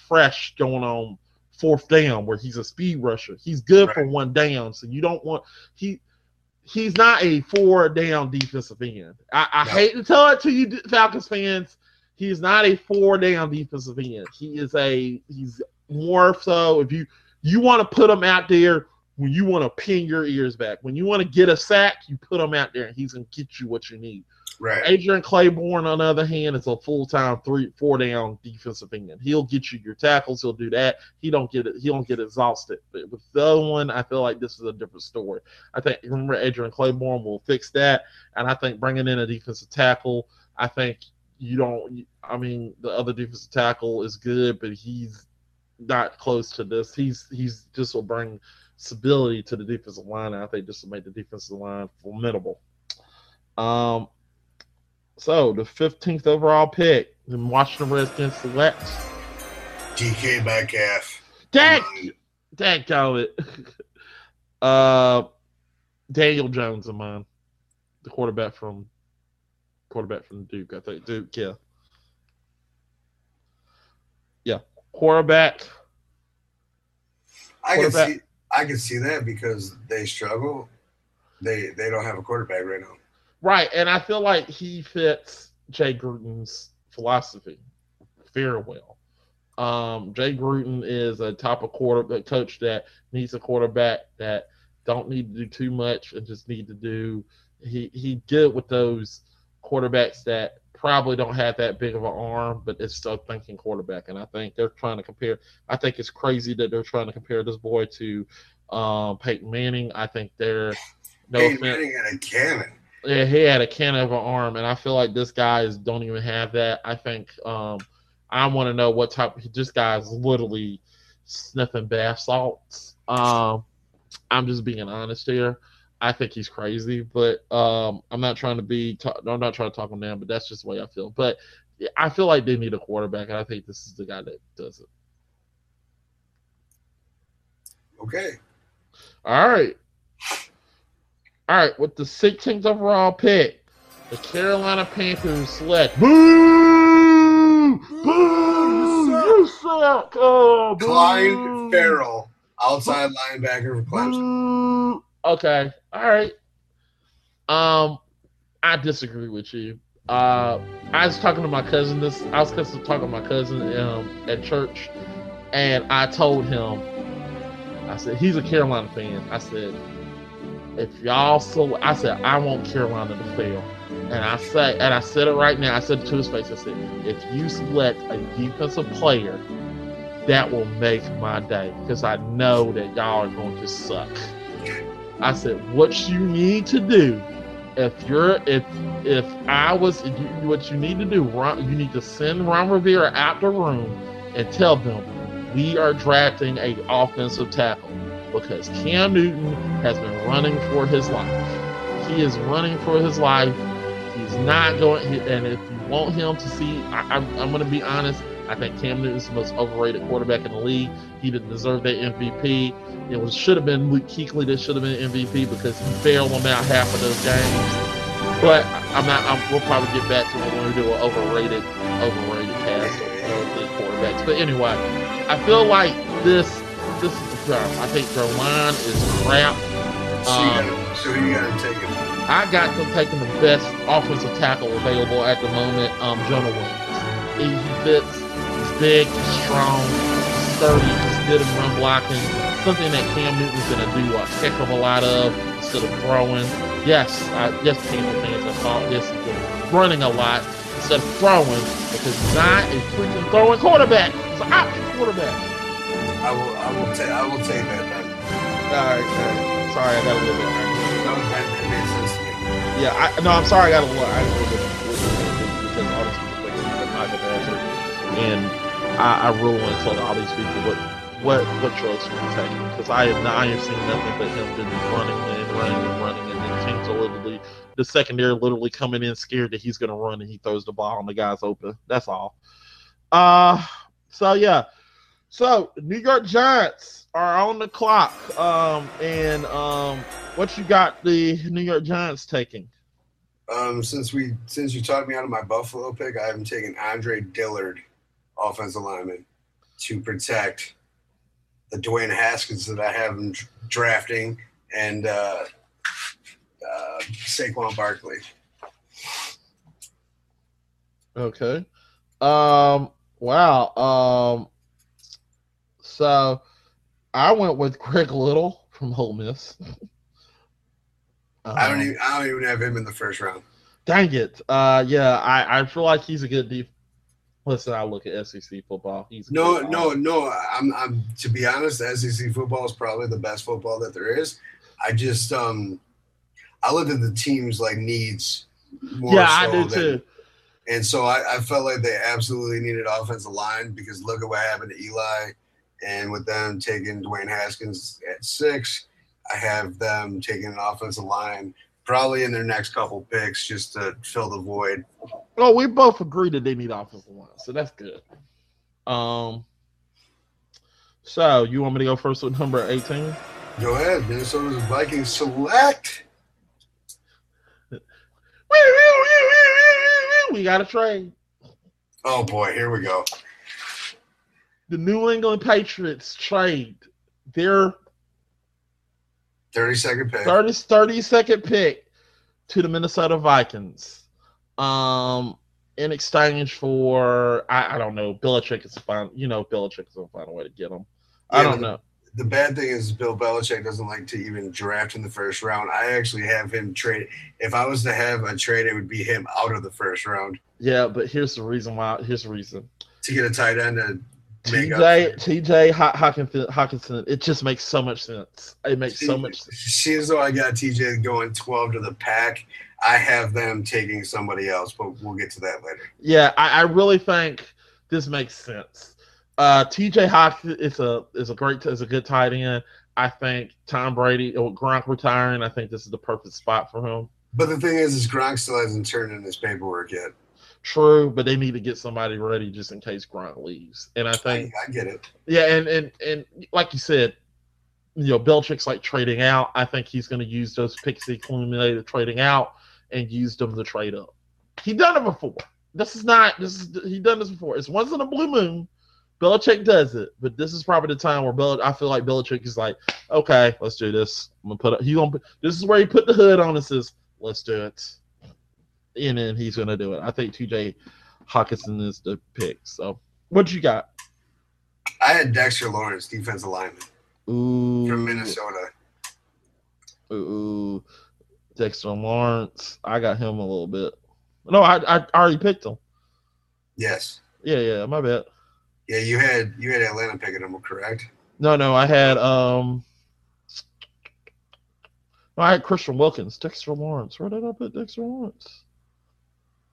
fresh going on fourth down where he's a speed rusher. He's good for one down. So you don't want he's not a four down defensive end. I hate to tell it to you Falcons fans. He's not a four down defensive end. He's more so if you want to put him out there when you want to pin your ears back. When you want to get a sack, you put him out there and he's gonna get you what you need. Right. Adrian Clayborn, on the other hand, is a full-time 4-down defensive end. He'll get you your tackles. He'll do that. He don't get exhausted. But with the other one, I feel like this is a different story. Adrian Clayborn will fix that, and I think bringing in a defensive tackle, I think you don't. I mean, the other defensive tackle is good, but he's not close to this. He's just will bring stability to the defensive line, and I think this will make the defensive line formidable. So, the 15th overall pick, the Washington Redskins select DK Metcalf. Daniel Jones in mind. The quarterback from Duke. I think Duke, yeah. Yeah. Quarterback. I can see that because they struggle. They don't have a quarterback right now. Right, and I feel like he fits Jay Gruden's philosophy very well. Jay Gruden is a type of quarterback coach that needs a quarterback that don't need to do too much and just need to do he good with those quarterbacks that probably don't have that big of an arm, but it's still thinking quarterback. And I think they're trying to compare. I think it's crazy that they're trying to compare this boy to Peyton Manning. I think they're no Peyton offense. Manning had a cannon. Yeah, he had a cannon of an arm, and I feel like this guy don't even have that. I think I want to know what type – this guy is literally sniffing bath salts. I'm just being honest here. I think he's crazy, but I'm not trying to talk him down, but that's just the way I feel. But I feel like they need a quarterback, and I think this is the guy that does it. Okay. All right. With the 16th overall pick, the Carolina Panthers select. Boo! Boo! You suck! Oh, boo! Clyde Farrell, outside linebacker for Clemson. Boo! Okay. All right. I disagree with you. I was talking to my cousin at church, and I told him, I said, he's a Carolina fan. I said, I want Carolina to fail. And I said it right now. I said it to his face. I said, if you select a defensive player, that will make my day, because I know that y'all are going to suck. I said, what you need to do, what you need to do, you need to send Ron Rivera out the room and tell them, we are drafting an offensive tackle, because Cam Newton has been running for his life. He is running for his life. He's not going. And if you want him to see, I'm going to be honest. I think Cam Newton is the most overrated quarterback in the league. He didn't deserve that MVP. It should have been Luke Kuechly that should have been MVP, because he bailed him out half of those games. But we'll probably get back to it when we do an overrated cast of the quarterbacks. But anyway, I feel like this is the problem. I think their line is crap. So you got to take it. I got them taking the best offensive tackle available at the moment, Jonah Williams. He fits. He's big. He's strong. He's sturdy. He's good at run blocking. Something that Cam Newton's going to do a heck of a lot of instead of throwing. Yes, Panther fans are taught. Yes, he's been running a lot instead of throwing, because he's not a freaking throwing quarterback. He's an option quarterback. I will take that back. All right. Sorry, I got a little bit. That made sense to me. Yeah, I'm sorry, I got a little bit, because all these people think that I'm the answer, and I really want to tell all these people what drugs we're taking, because I have seen nothing but him been running, and then teams are literally the secondary literally coming in scared that he's gonna run, and he throws the ball and the guy's open. That's all. So yeah. So, New York Giants are on the clock, what you got the New York Giants taking? Since you talked me out of my Buffalo pick, I haven't taken Andre Dillard, offensive lineman, to protect the Dwayne Haskins that I have him drafting, and Saquon Barkley. Okay. Wow. So, I went with Greg Little from Ole Miss. I don't even have him in the first round. Dang it! Yeah, I feel like he's a good defense. Listen, I look at SEC football. No. I'm to be honest, SEC football is probably the best football that there is. I just I look at the teams like needs more. Yeah, so I do too. And so I felt like they absolutely needed offensive line, because look at what happened to Eli. And with them taking Dwayne Haskins at 6, I have them taking an offensive line probably in their next couple picks just to fill the void. Well, we both agree that they need offensive line, so that's good. So you want me to go first with number 18? Go ahead. Minnesota Vikings select. We got a trade. Oh, boy. Here we go. The New England Patriots trade their 32nd pick to the Minnesota Vikings in exchange for, I don't know, Belichick is going to find a way to get them. Yeah, I don't know. The bad thing is Bill Belichick doesn't like to even draft in the first round. I actually have him trade. If I was to have a trade, it would be him out of the first round. Yeah, but here's the reason why. Here's the reason. To get a tight end and T.J. Hockenson, it just makes so much sense. It makes so much sense. See, as though I got T.J. going 12 to the pack, I have them taking somebody else, but we'll get to that later. Yeah, I really think this makes sense. T.J. Hockenson is a good tight end. I think Tom Brady or Gronk retiring, I think this is the perfect spot for him. But the thing is Gronk still hasn't turned in his paperwork yet. True, but they need to get somebody ready just in case Gronk leaves. And I think I get it. Yeah, and like you said, you know, Belichick's like trading out. I think he's going to use those picks he accumulated trading out and use them to trade up. He done it before. He done this before. It's once in a blue moon. Belichick does it, but this is probably the time where I feel like Belichick is like, okay, let's do this. I'm gonna put up. This is where he put the hood on and says, let's do it, and then he's gonna do it. I think T.J. Hockenson is the pick. So, what you got? I had Dexter Lawrence, defensive lineman. Ooh. From Minnesota. Ooh, Dexter Lawrence. I got him a little bit. No, I already picked him. Yes. Yeah, my bad. Yeah, you had Atlanta picking him, correct? No, I had Christian Wilkins, Dexter Lawrence. Where did I put Dexter Lawrence?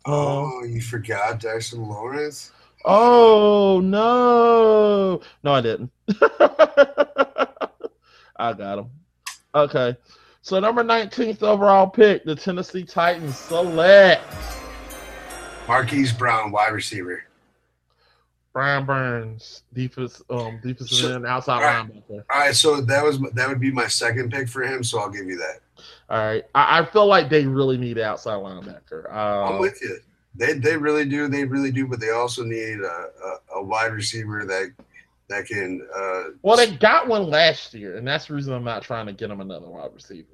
Oh, you forgot Dexter Lawrence? Oh, no. No, I didn't. I got him. Okay. So, number 19th overall pick, the Tennessee Titans select Marquise Brown, wide receiver. Brian Burns, defensive end, outside linebacker. All right, so that would be my second pick for him, so I'll give you that. All right. I feel like they really need an outside linebacker. I'm with you. They really do, but they also need a wide receiver that can well, they got one last year, and that's the reason I'm not trying to get them another wide receiver.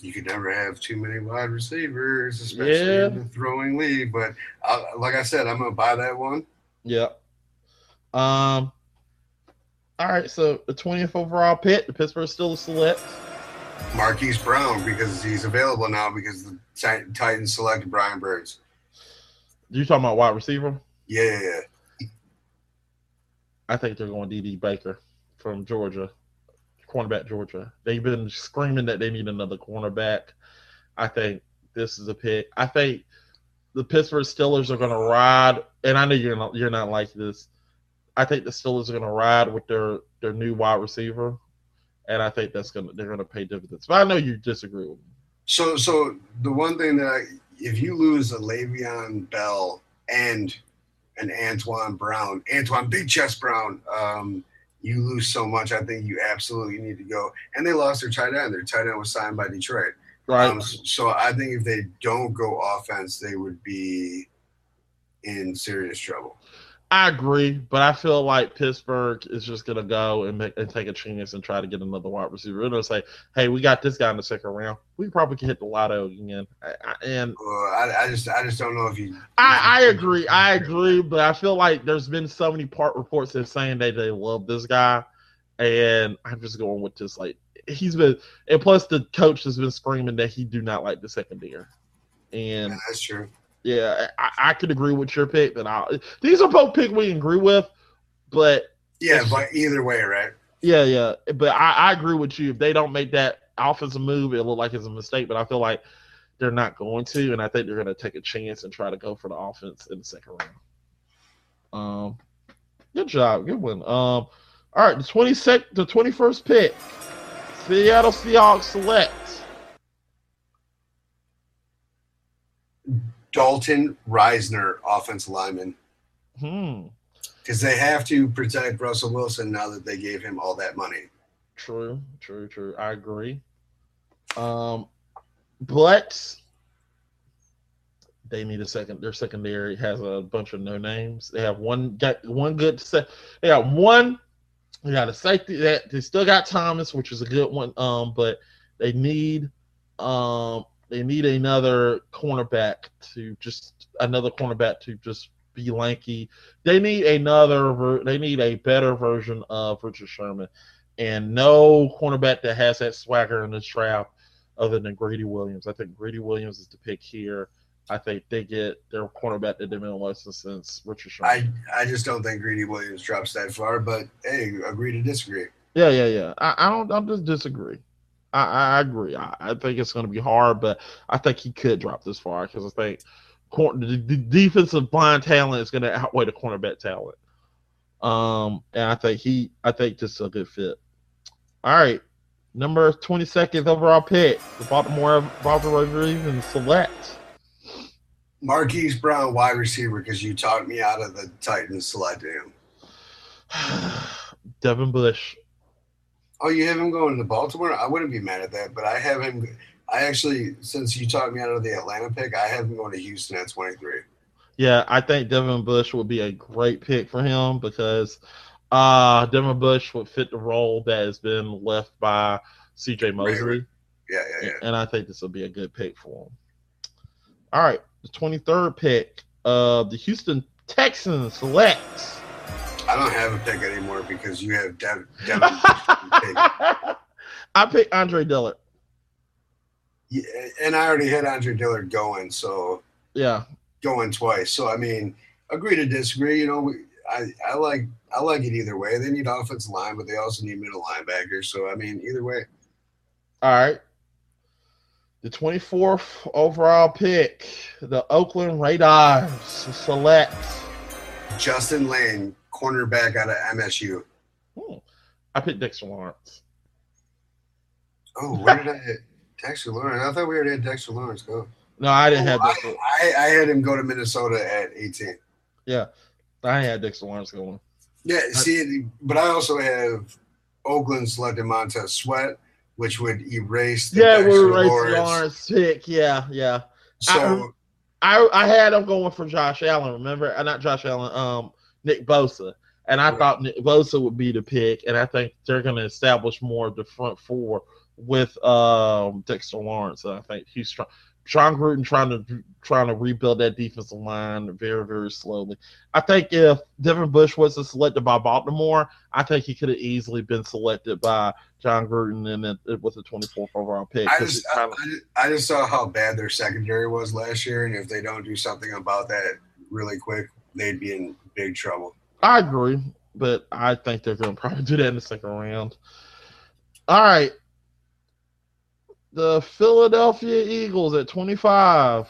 You could never have too many wide receivers, especially in the throwing league, but like I said, I'm going to buy that one. Yeah. All right, so the 20th overall pick, the Pittsburgh Steelers select Marquise Brown because he's available now because the Titans select Brian Burns. You talking about wide receiver? Yeah. I think they're going D.D. Baker from Georgia, cornerback Georgia. They've been screaming that they need another cornerback. I think this is a pick. I think the Pittsburgh Steelers are going to ride, and I know you're not like this. I think the Steelers are going to ride with their new wide receiver, and I think they're going to pay dividends. But I know you disagree with me. So the one thing if you lose a Le'Veon Bell and an Antoine Big Chest Brown, you lose so much. I think you absolutely need to go. And they lost their tight end. Their tight end was signed by Detroit. Right. So I think if they don't go offense, they would be in serious trouble. I agree, but I feel like Pittsburgh is just going to go and take a chance and try to get another wide receiver. They're going to say, hey, we got this guy in the second round. We probably can hit the lotto again. I just don't know if you – I agree, but I feel like there's been so many part reports that saying that they love this guy, and I'm just going with this. Like, he's been – and plus the coach has been screaming that he do not like the secondary. And yeah, that's true. Yeah, I could agree with your pick, but these are both picks we agree with, but yeah, but either way, right? Yeah, but I agree with you. If they don't make that offensive move, it'll look like it's a mistake. But I feel like they're not going to, and I think they're going to take a chance and try to go for the offense in the second round. Good job, good one. All right, the 21st pick, Seattle Seahawks select Dalton Risner, offensive lineman. Because they have to protect Russell Wilson now that they gave him all that money. True. I agree. But they need a second. Their secondary has a bunch of no names. They have they got a safety that they still got Thomas, which is a good one. But they need another cornerback to just be lanky. They need a better version of Richard Sherman, and no cornerback that has that swagger in the trap other than Greedy Williams. I think Greedy Williams is the pick here. I think they get their cornerback that they've been licensed since Richard Sherman. I just don't think Greedy Williams drops that far, but hey, agree to disagree. Yeah. I just disagree. I agree. I think it's going to be hard, but I think he could drop this far because I think the defensive blind talent is going to outweigh the cornerback talent. And I think this is a good fit. All right, number 22nd overall pick, the Baltimore Ravens select Marquise Brown, wide receiver, because you talked me out of the Titans selecting him. Devin Bush. Oh, you have him going to Baltimore? I wouldn't be mad at that, but I have him. I actually, since you talked me out of the Atlanta pick, I have him going to Houston at 23. Yeah, I think Devin Bush would be a great pick for him because Devin Bush would fit the role that has been left by C.J. Mosley. Yeah. And I think this will be a good pick for him. All right, the 23rd pick of the Houston Texans selects. I don't have a pick anymore because you have Devin. I picked Andre Dillard. Yeah, and I already had Andre Dillard going, so yeah, going twice. So I mean, agree to disagree. You know, I like it either way. They need offensive line, but they also need middle linebackers. So I mean, either way. All right. The 24th overall pick, the Oakland Raiders select Justin Lane, cornerback out of MSU. I picked Dexter Lawrence. Oh, where did I hit? Dexter Lawrence. I thought we already had Dexter Lawrence go. No, I didn't have Dexter. I had him go to Minnesota at 18. Yeah, I had Dexter Lawrence going. Yeah, see, but I also have Oakland selected Montez Sweat, which would erase the Lawrence pick. Yeah. So I had him going for Josh Allen, remember? Not Josh Allen, Nick Bosa. And I thought Nick Bosa would be the pick, and I think they're going to establish more of the front four with Dexter Lawrence. And I think he's Jon Gruden trying to rebuild that defensive line very, very slowly. I think if Devin Bush wasn't selected by Baltimore, I think he could have easily been selected by Jon Gruden and it was the 24th overall pick. I just saw how bad their secondary was last year, and if they don't do something about that really quick, they'd be in big trouble. I agree, but I think they're going to probably do that in the second round. All right. The Philadelphia Eagles at 25.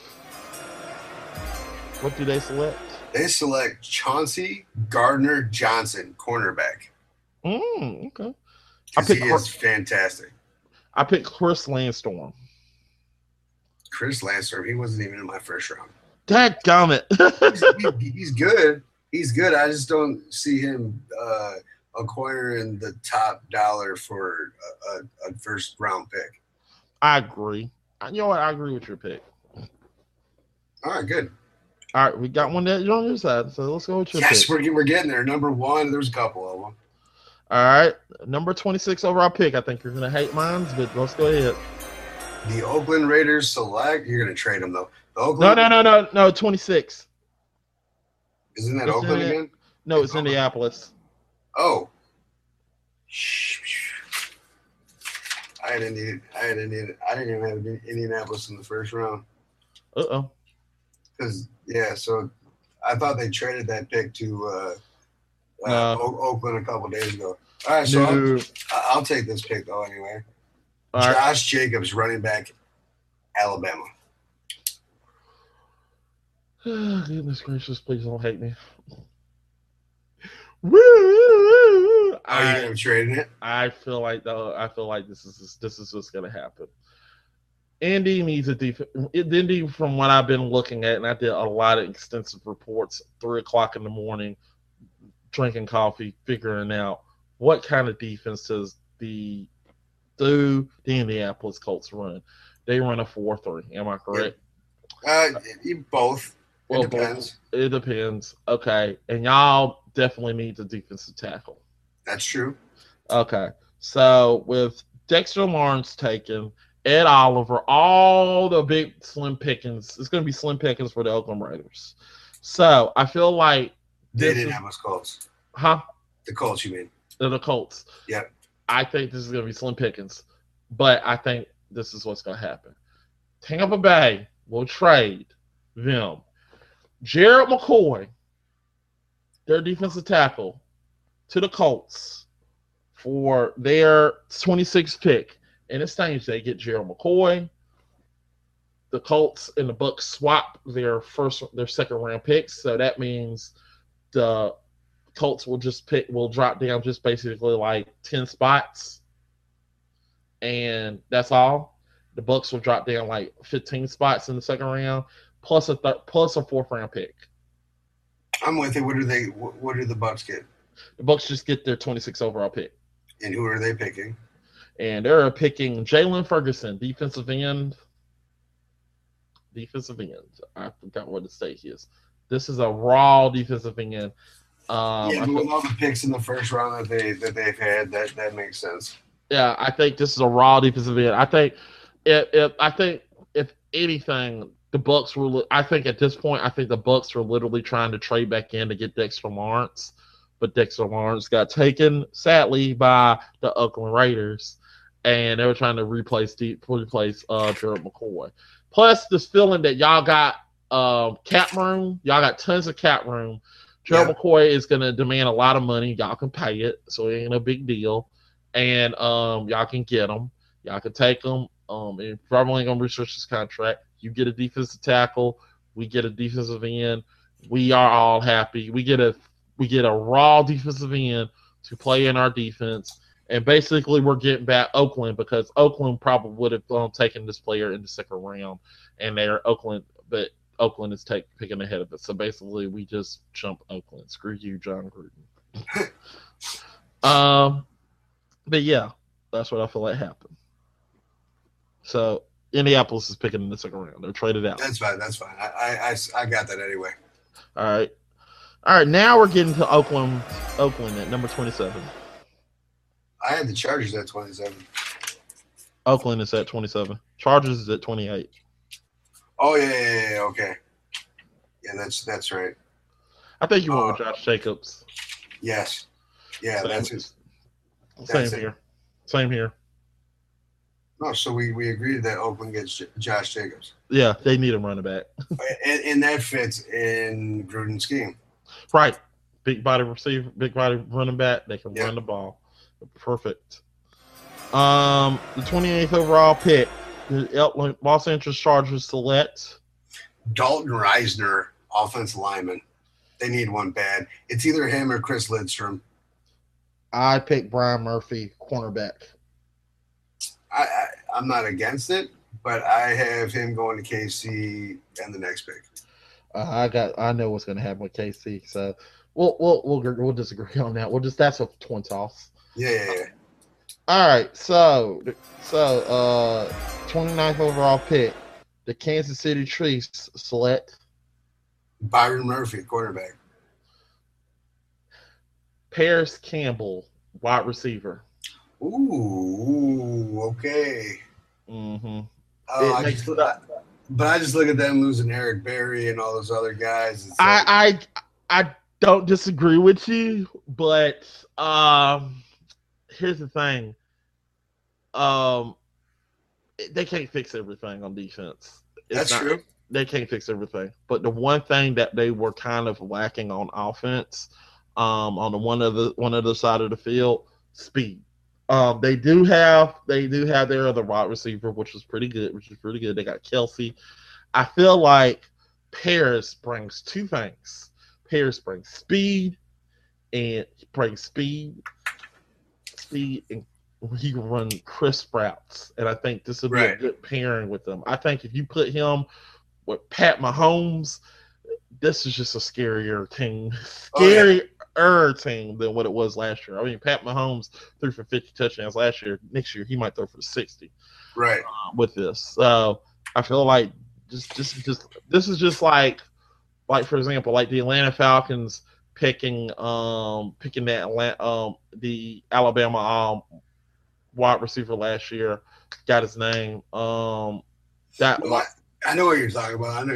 What do they select? They select Chauncey Gardner-Johnson, cornerback. Okay. He is fantastic. I picked Chris Landstorm. Chris Landstorm, he wasn't even in my first round. Dadgummit. He's good. He's good. I just don't see him acquiring the top dollar for a first-round pick. I agree. You know what? I agree with your pick. All right, good. All right, we got one that's on your side, so let's go with your pick. Yes, we're getting there. Number one, there's a couple of them. All right, number 26 overall pick. I think you're going to hate mine, but let's go ahead. The Oakland Raiders select. You're going to trade them, though. No, 26. Isn't that Oakland again? No, it's Indianapolis. Oh. I didn't even have Indianapolis in the first round. Uh-oh. Because, so I thought they traded that pick to Oakland a couple days ago. All right, so I'll take this pick, though, anyway. All Josh Jacobs, running back, Alabama. Oh, goodness gracious, please don't hate me. Woo! Are you gonna trade it? I feel like this is what's gonna happen. Indy needs a defense. Indy, from what I've been looking at, and I did a lot of extensive reports, 3:00 in the morning, drinking coffee, figuring out what kind of defense does the Indianapolis Colts run. They run a 4-3. Am I correct? Both. Well, it depends. Okay, and y'all definitely needs a defensive tackle. That's true. Okay. So with Dexter Lawrence taken, Ed Oliver, all the big slim pickings. It's going to be slim pickings for the Oakland Raiders. So I feel like they didn't have us Colts. Huh? The Colts, you mean? They're the Colts. Yeah. I think this is going to be slim pickings, but I think this is what's going to happen. Tampa Bay will trade them. Gerald McCoy, their defensive tackle, to the Colts for their 26th pick. And it's strange they get Gerald McCoy. The Colts and the Bucks swap their second round picks. So that means the Colts will drop down just basically like 10 spots. and that's all. The Bucs will drop down like 15 spots in the second round, plus a fourth round pick. I'm with you. What do the Bucs get? The Bucs just get their 26 overall pick. And who are they picking? And they're picking Jalen Ferguson, defensive end. I forgot what the stake is. This is a raw defensive end. With all the picks in the first round that they've had, that makes sense. Yeah, I think this is a raw defensive end. I think if anything, the Bucs were. I think at this point, the Bucs were literally trying to trade back in to get Dexter Lawrence, but Dexter Lawrence got taken sadly by the Oakland Raiders, and they were trying to replace Gerald McCoy. Plus, this feeling that y'all got cap room, y'all got tons of cap room. Gerald McCoy is going to demand a lot of money. Y'all can pay it, so it ain't a big deal. And y'all can get him. Y'all can take him. And probably ain't going to research this contract. You get a defensive tackle. We get a defensive end. We are all happy. We get a raw defensive end to play in our defense. And basically, we're getting back Oakland because Oakland probably would have taken this player in the second round. And they're Oakland, but Oakland is picking ahead of it. So basically, we just jump Oakland. Screw you, Jon Gruden. But yeah, that's what I feel like happened. So Indianapolis is picking in the second round. They're traded out. That's fine. I got that anyway. All right. Now we're getting to Oakland at number 27. I had the Chargers at 27. Oakland is at 27. Chargers is at 28. Oh, yeah. Okay. Yeah, that's right. I think you went with Josh Jacobs. Yes. Yeah, same, that's it. Same here. No, so we agreed that Oakland gets Josh Jacobs. Yeah, they need a running back. and that fits in Gruden's scheme. Right. Big body receiver, big body running back. They can run the ball. Perfect. The 28th overall pick. The Los Angeles Chargers select Dalton Reisner, offensive lineman. They need one bad. It's either him or Chris Lidstrom. I pick Brian Murphy, cornerback. I'm not against it, but I have him going to KC and the next pick. I know what's going to happen with KC, so we'll disagree on that. That's a twin toss. Yeah. All right, so 29th overall pick, the Kansas City Chiefs select Byron Murphy, quarterback. Paris Campbell, wide receiver. Ooh, okay. Mm-hmm. But I just look at them losing Eric Berry and all those other guys. Like, I don't disagree with you, but here's the thing. They can't fix everything on defense. That's true. They can't fix everything. But the one thing that they were kind of lacking on offense – on the one other side of the field, speed. They do have their other wide receiver, which is pretty good. They got Kelsey. I feel like Paris brings two things. Paris brings speed, and he can run crisp routes. And I think this would be a good pairing with them. I think if you put him with Pat Mahomes, this is just a scarier team. Team than what it was last year. I mean, Pat Mahomes threw for 50 touchdowns last year. Next year, he might throw for 60. Right. With this, so I feel like just this is just like for example, like the Atlanta Falcons picking that the Alabama wide receiver last year. Got his name. I know what you're talking about.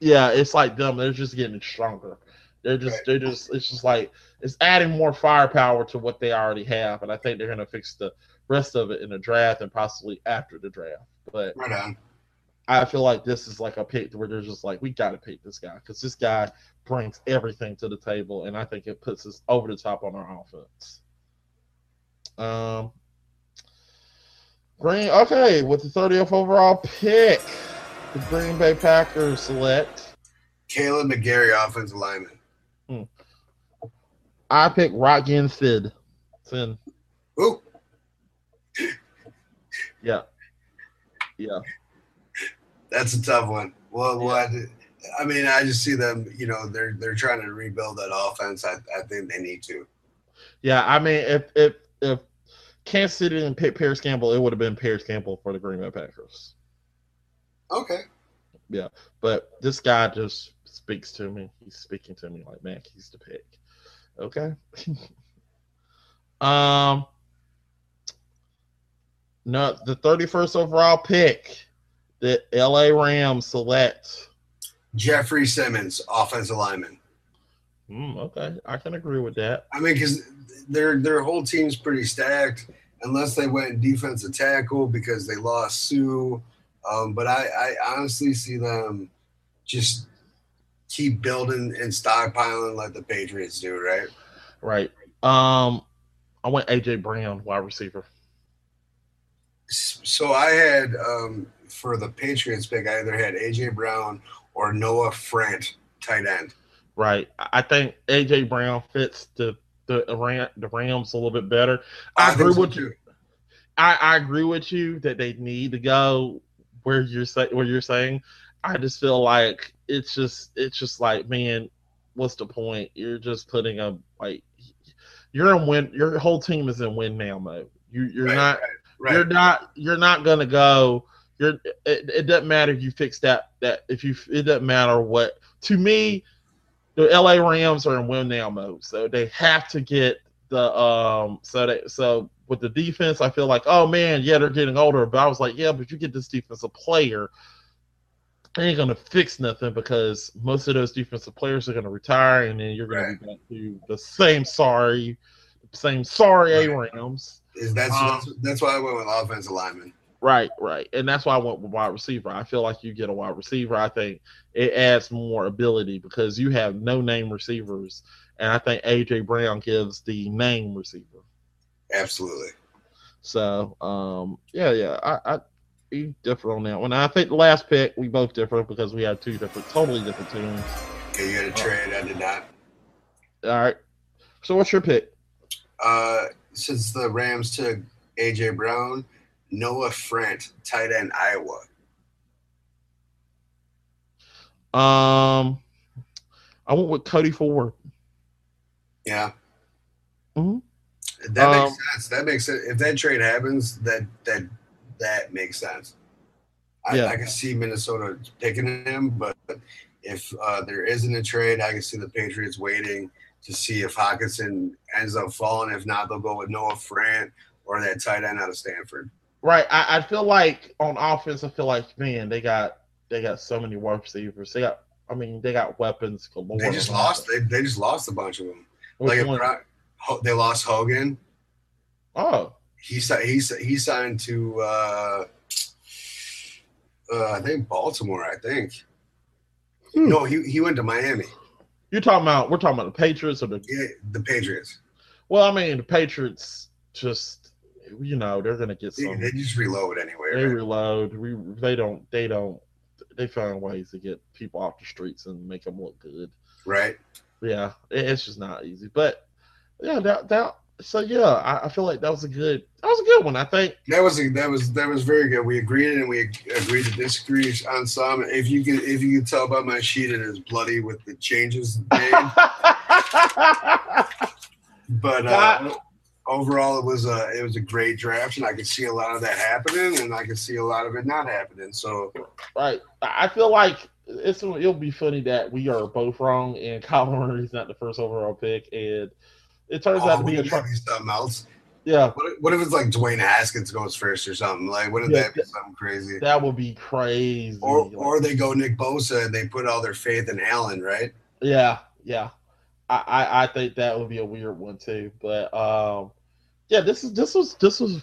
Yeah, it's like them. They're just getting stronger. It's adding more firepower to what they already have, and I think they're going to fix the rest of it in the draft and possibly after the draft. But right on. I feel like this is like a pick where they're just like, we got to pick this guy because this guy brings everything to the table, and I think it puts us over the top on our offense. Green. Okay, with the 30th overall pick. The Green Bay Packers select Caleb McGarry, offensive lineman. I pick Rock Sin. Ooh. Yeah. Yeah. That's a tough one. Well, I mean, I just see them, you know, they're trying to rebuild that offense. I think they need to. Yeah, I mean, if Kansas City didn't pick Paris Campbell, it would have been Paris Campbell for the Green Bay Packers. Okay. Yeah, but this guy just speaks to me. He's speaking to me like, man, he's the pick. Okay. No, the 31st overall pick, the L.A. Rams select Jeffrey Simmons, offensive lineman. Okay, I can agree with that. I mean, because their whole team's pretty stacked, unless they went defensive tackle because they lost Sue. But I honestly see them just keep building and stockpiling like the Patriots do, right? Right. I went AJ Brown, wide receiver. So I had for the Patriots pick, I either had AJ Brown or Noah Fant, tight end. Right. I think AJ Brown fits the Rams a little bit better. I agree with you. I agree with you that they need to go where you're saying. I just feel like it's just like, man, what's the point? You're just putting a like you're in win. Your whole team is in win now mode. You're not gonna go. It doesn't matter if you fix that if you it doesn't matter what. To me, the LA Rams are in win now mode, so they have to get the so with the defense, I feel like, oh man, yeah, they're getting older, but I was like, yeah, but you get this defensive player, they ain't gonna fix nothing because most of those defensive players are gonna retire, and then you're gonna be back to the same sorry Rams. That's why I went with offensive lineman. Right. And that's why I went with wide receiver. I feel like you get a wide receiver. I think it adds more ability because you have no-name receivers, and I think A.J. Brown gives the name receiver. Absolutely. So, I differ on that one. I think the last pick, we both differ because we have totally different teams. Okay, you had a trade. I did not. All right. So what's your pick? Since the Rams took A.J. Brown, Noah Fant, tight end, Iowa. I went with Cody Ford. Yeah. Mm-hmm. That makes sense. That makes sense. If that trade happens, that makes sense. I can see Minnesota picking him, but if there isn't a trade, I can see the Patriots waiting to see if Hockenson ends up falling. If not, they'll go with Noah Fant or that tight end out of Stanford. Right. I feel like on offense, man, they got so many wide receivers. They got weapons galore. They just lost a bunch of them. Which like they lost Hogan. Oh. He signed to I think Baltimore, I think. No, he went to Miami. We're talking about the Patriots or the Patriots. Well, I mean, the Patriots just they're gonna get some. They just reload anyway. They reload. They find ways to get people off the streets and make them look good. Right. Yeah, it's just not easy. But yeah, I feel like that was a good one. I think that was very good. We agreed and we agreed to disagree on some. If you can tell by my sheet, it is bloody with the changes made. But. Overall, it was a great draft, and I could see a lot of that happening, and I could see a lot of it not happening. So, right, I feel like it'll be funny that we are both wrong, and Kyler Murray's not the first overall pick, and it turns out to be something else. Yeah. What if it's like Dwayne Haskins goes first or something? Like, wouldn't that be something crazy? That would be crazy. Or they go Nick Bosa and they put all their faith in Allen, right? Yeah. I think that would be a weird one too, but yeah, this was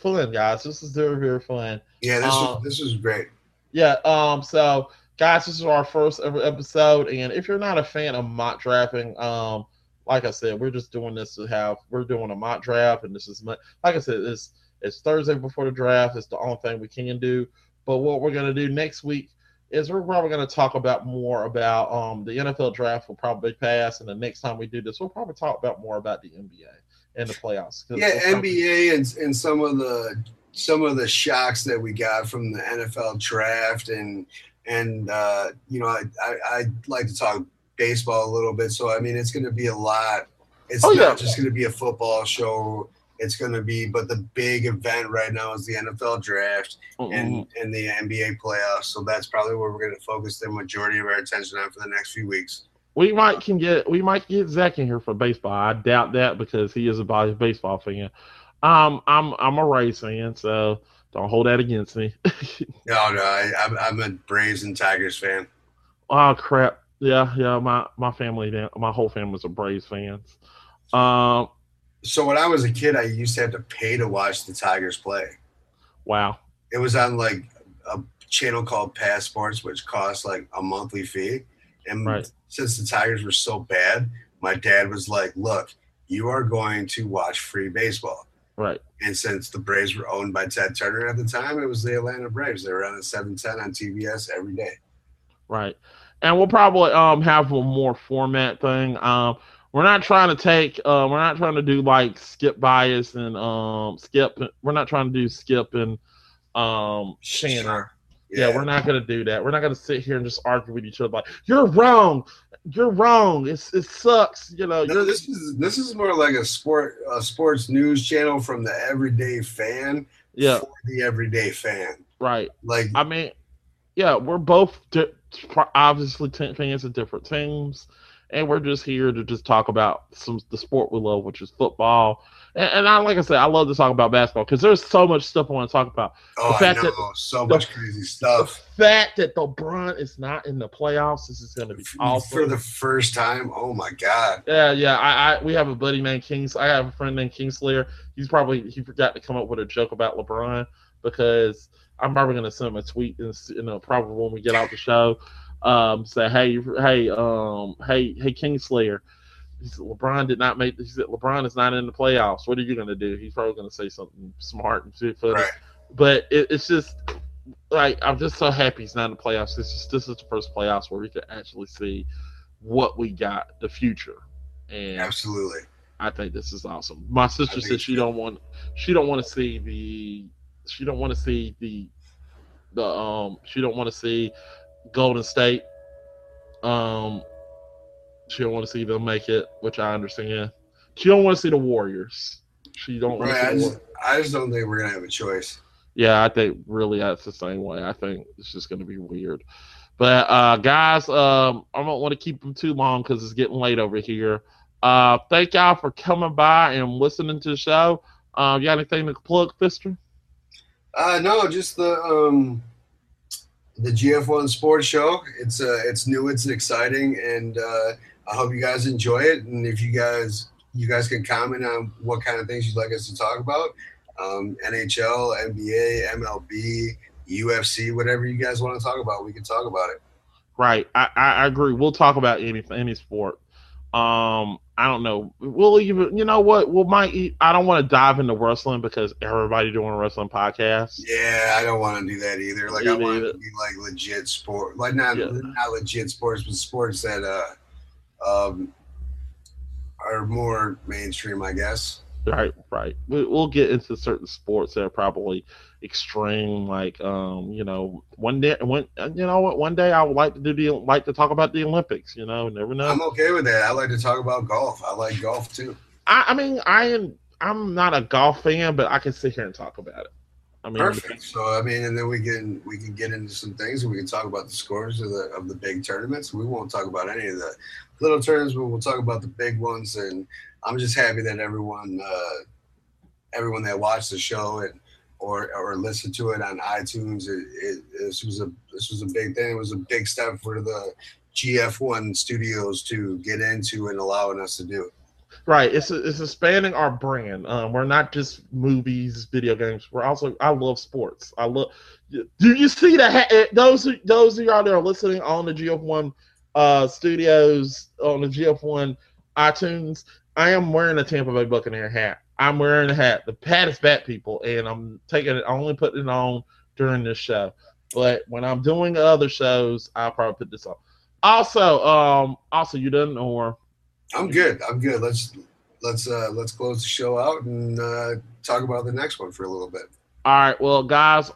fun, guys. This was very, very fun. Yeah, this was great. Yeah. So, guys, this is our first ever episode, and if you're not a fan of mock drafting, like I said, we're just doing this to have we're doing a mock draft, and this is like I said, it's Thursday before the draft. It's the only thing we can do. But what we're gonna do next week is we're probably gonna talk about more about the NFL draft will probably pass, and the next time we do this, we'll probably talk about more about the NBA. In the playoffs. Yeah, NBA and some of the some of the shocks that we got from the NFL draft, and you know, I like to talk baseball a little bit. So, I mean, it's going to be a lot. It's not just going to be a football show. It's going to be, but the big event right now is the NFL draft and the NBA playoffs. So that's probably where we're going to focus the majority of our attention on for the next few weeks. We might get Zach in here for baseball. I doubt that because he is a baseball fan. I'm a Rays fan, so don't hold that against me. No, I'm a Braves and Tigers fan. Oh crap! Yeah. My family, my whole family's a Braves fans. So when I was a kid, I used to have to pay to watch the Tigers play. Wow! It was on like a channel called Passports, which cost like a monthly fee. And since the Tigers were so bad, my dad was like, look, you are going to watch free baseball. Right. And since the Braves were owned by Ted Turner at the time, it was the Atlanta Braves. They were on at 7:10 on TBS every day. Right. And we'll probably have a more format thing. We're not trying to do like skip bias and skip. We're not trying to do skip and Shannon. Sure. Yeah, we're not going to do that. We're not going to sit here and just argue with each other like, you're wrong. You're wrong. It sucks, you know. No, this is more like a sports news channel from the everyday fan for the everyday fan. Right. Like, I mean, yeah, we're both obviously fans of different teams, and we're just here to just talk about the sport we love, which is football. And like I said, I love to talk about basketball because there's so much stuff I want to talk about. Much crazy stuff. The fact that LeBron is not in the playoffs, this is going to be awesome. For the first time, oh, my God. Yeah. We have a buddy named Kings. I have a friend named Kingslayer. He forgot to come up with a joke about LeBron because I'm probably going to send him a tweet and probably when we get out the show, say, hey, Kingslayer. He said, LeBron is not in the playoffs. What are you going to do? He's probably going to say something smart and funny. Right. But it's just like, I'm just so happy he's not in the playoffs. This is the first playoffs where we can actually see what we got, the future. And absolutely. I think this is awesome. My sister said she don't want to see Golden State. She don't want to see them make it, which I understand. She don't want to see the Warriors. I just don't think we're going to have a choice. Yeah, I think really that's the same way. I think it's just going to be weird. But, guys, I don't want to keep them too long because it's getting late over here. Thank y'all for coming by and listening to the show. You got anything to plug, Fister? No, just the GF1 Sports Show. It's new, it's exciting, and I hope you guys enjoy it. And if you guys can comment on what kind of things you'd like us to talk about, NHL, NBA, MLB, UFC, whatever you guys want to talk about, we can talk about it. Right, I agree. We'll talk about any sport. I don't know. We'll even, you know what? I don't want to dive into wrestling because everybody doing a wrestling podcast. Yeah, I don't want to do that either. Like, I want to be like legit sport, like not legit sports, but sports that are more mainstream, I guess. Right. We'll get into certain sports that are probably extreme, like you know, one day I would like to talk about the Olympics. You know, never know. I'm okay with that. I like to talk about golf. I like golf too. I'm not a golf fan, but I can sit here and talk about it. I mean, perfect. So I mean, and then we can get into some things, and we can talk about the scores of the big tournaments. We won't talk about any of the little tournaments, but we'll talk about the big ones. And I'm just happy that everyone that watched the show and or listened to it on iTunes, this was a big thing. It was a big step for the GF1 studios to get into and allowing us to do. Right, it's expanding our brand. We're not just movies, video games. We're also I love sports. Do you see that? Those of y'all that are listening on the GF1 studios on the GF1 iTunes, I am wearing a Tampa Bay Buccaneer hat. I'm wearing a hat. The hat is bat, people, and I'm taking it. I only put it on during this show, but when I'm doing other shows, I'll probably put this on. Also, you done or? I'm good. Let's close the show out and talk about the next one for a little bit. All right, well, guys,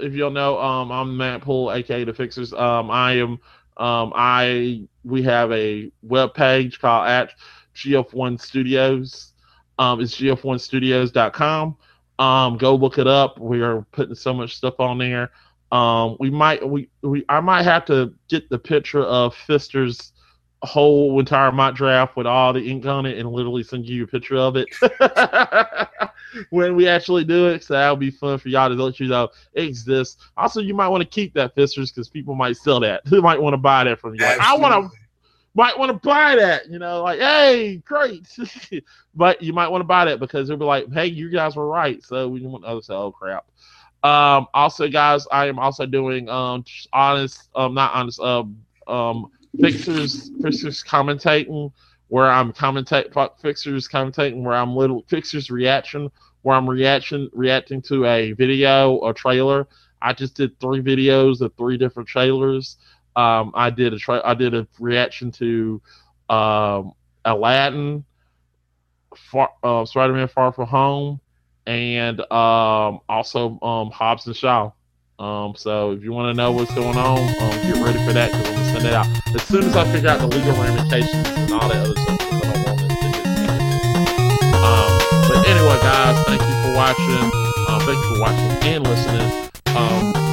if you'll know, I'm Matt Poole, aka The Fixers. We have a web page called at GF1 Studios. It's gf1studios.com. Go look it up. We are putting so much stuff on there. I might have to get the picture of Fister's whole entire mock draft with all the ink on it and literally send you a picture of it when we actually do it. So that'll be fun for y'all to let you know it exists. Also, you might want to keep that, Fisters, because people might sell that. They might want to buy that from you. Like, might want to buy that, you know, like, hey, great. But you might want to buy that because they'll be like, hey, you guys were right. So we want others to say, oh, crap. Also, guys, I am also doing Fixers commentating, where I'm Fixers reaction, where I'm reacting to a video or trailer. I just did 3 videos of 3 different trailers. I did a reaction to Aladdin, Spider-Man: Far From Home, and also Hobbs and Shaw. So if you want to know what's going on, get ready for that because I'm gonna send it out as soon as I figure out the legal ramifications and all that other stuff. I don't want this to get taken. But anyway, guys, thank you for watching. Thank you for watching and listening.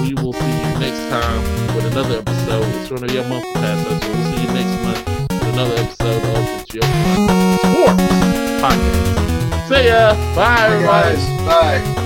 We will see you next time with another episode. It's going to be a month past us, so we'll see you next month with another episode of the GF1 Sports Podcast. See ya. Bye, everybody. Hey guys. Bye.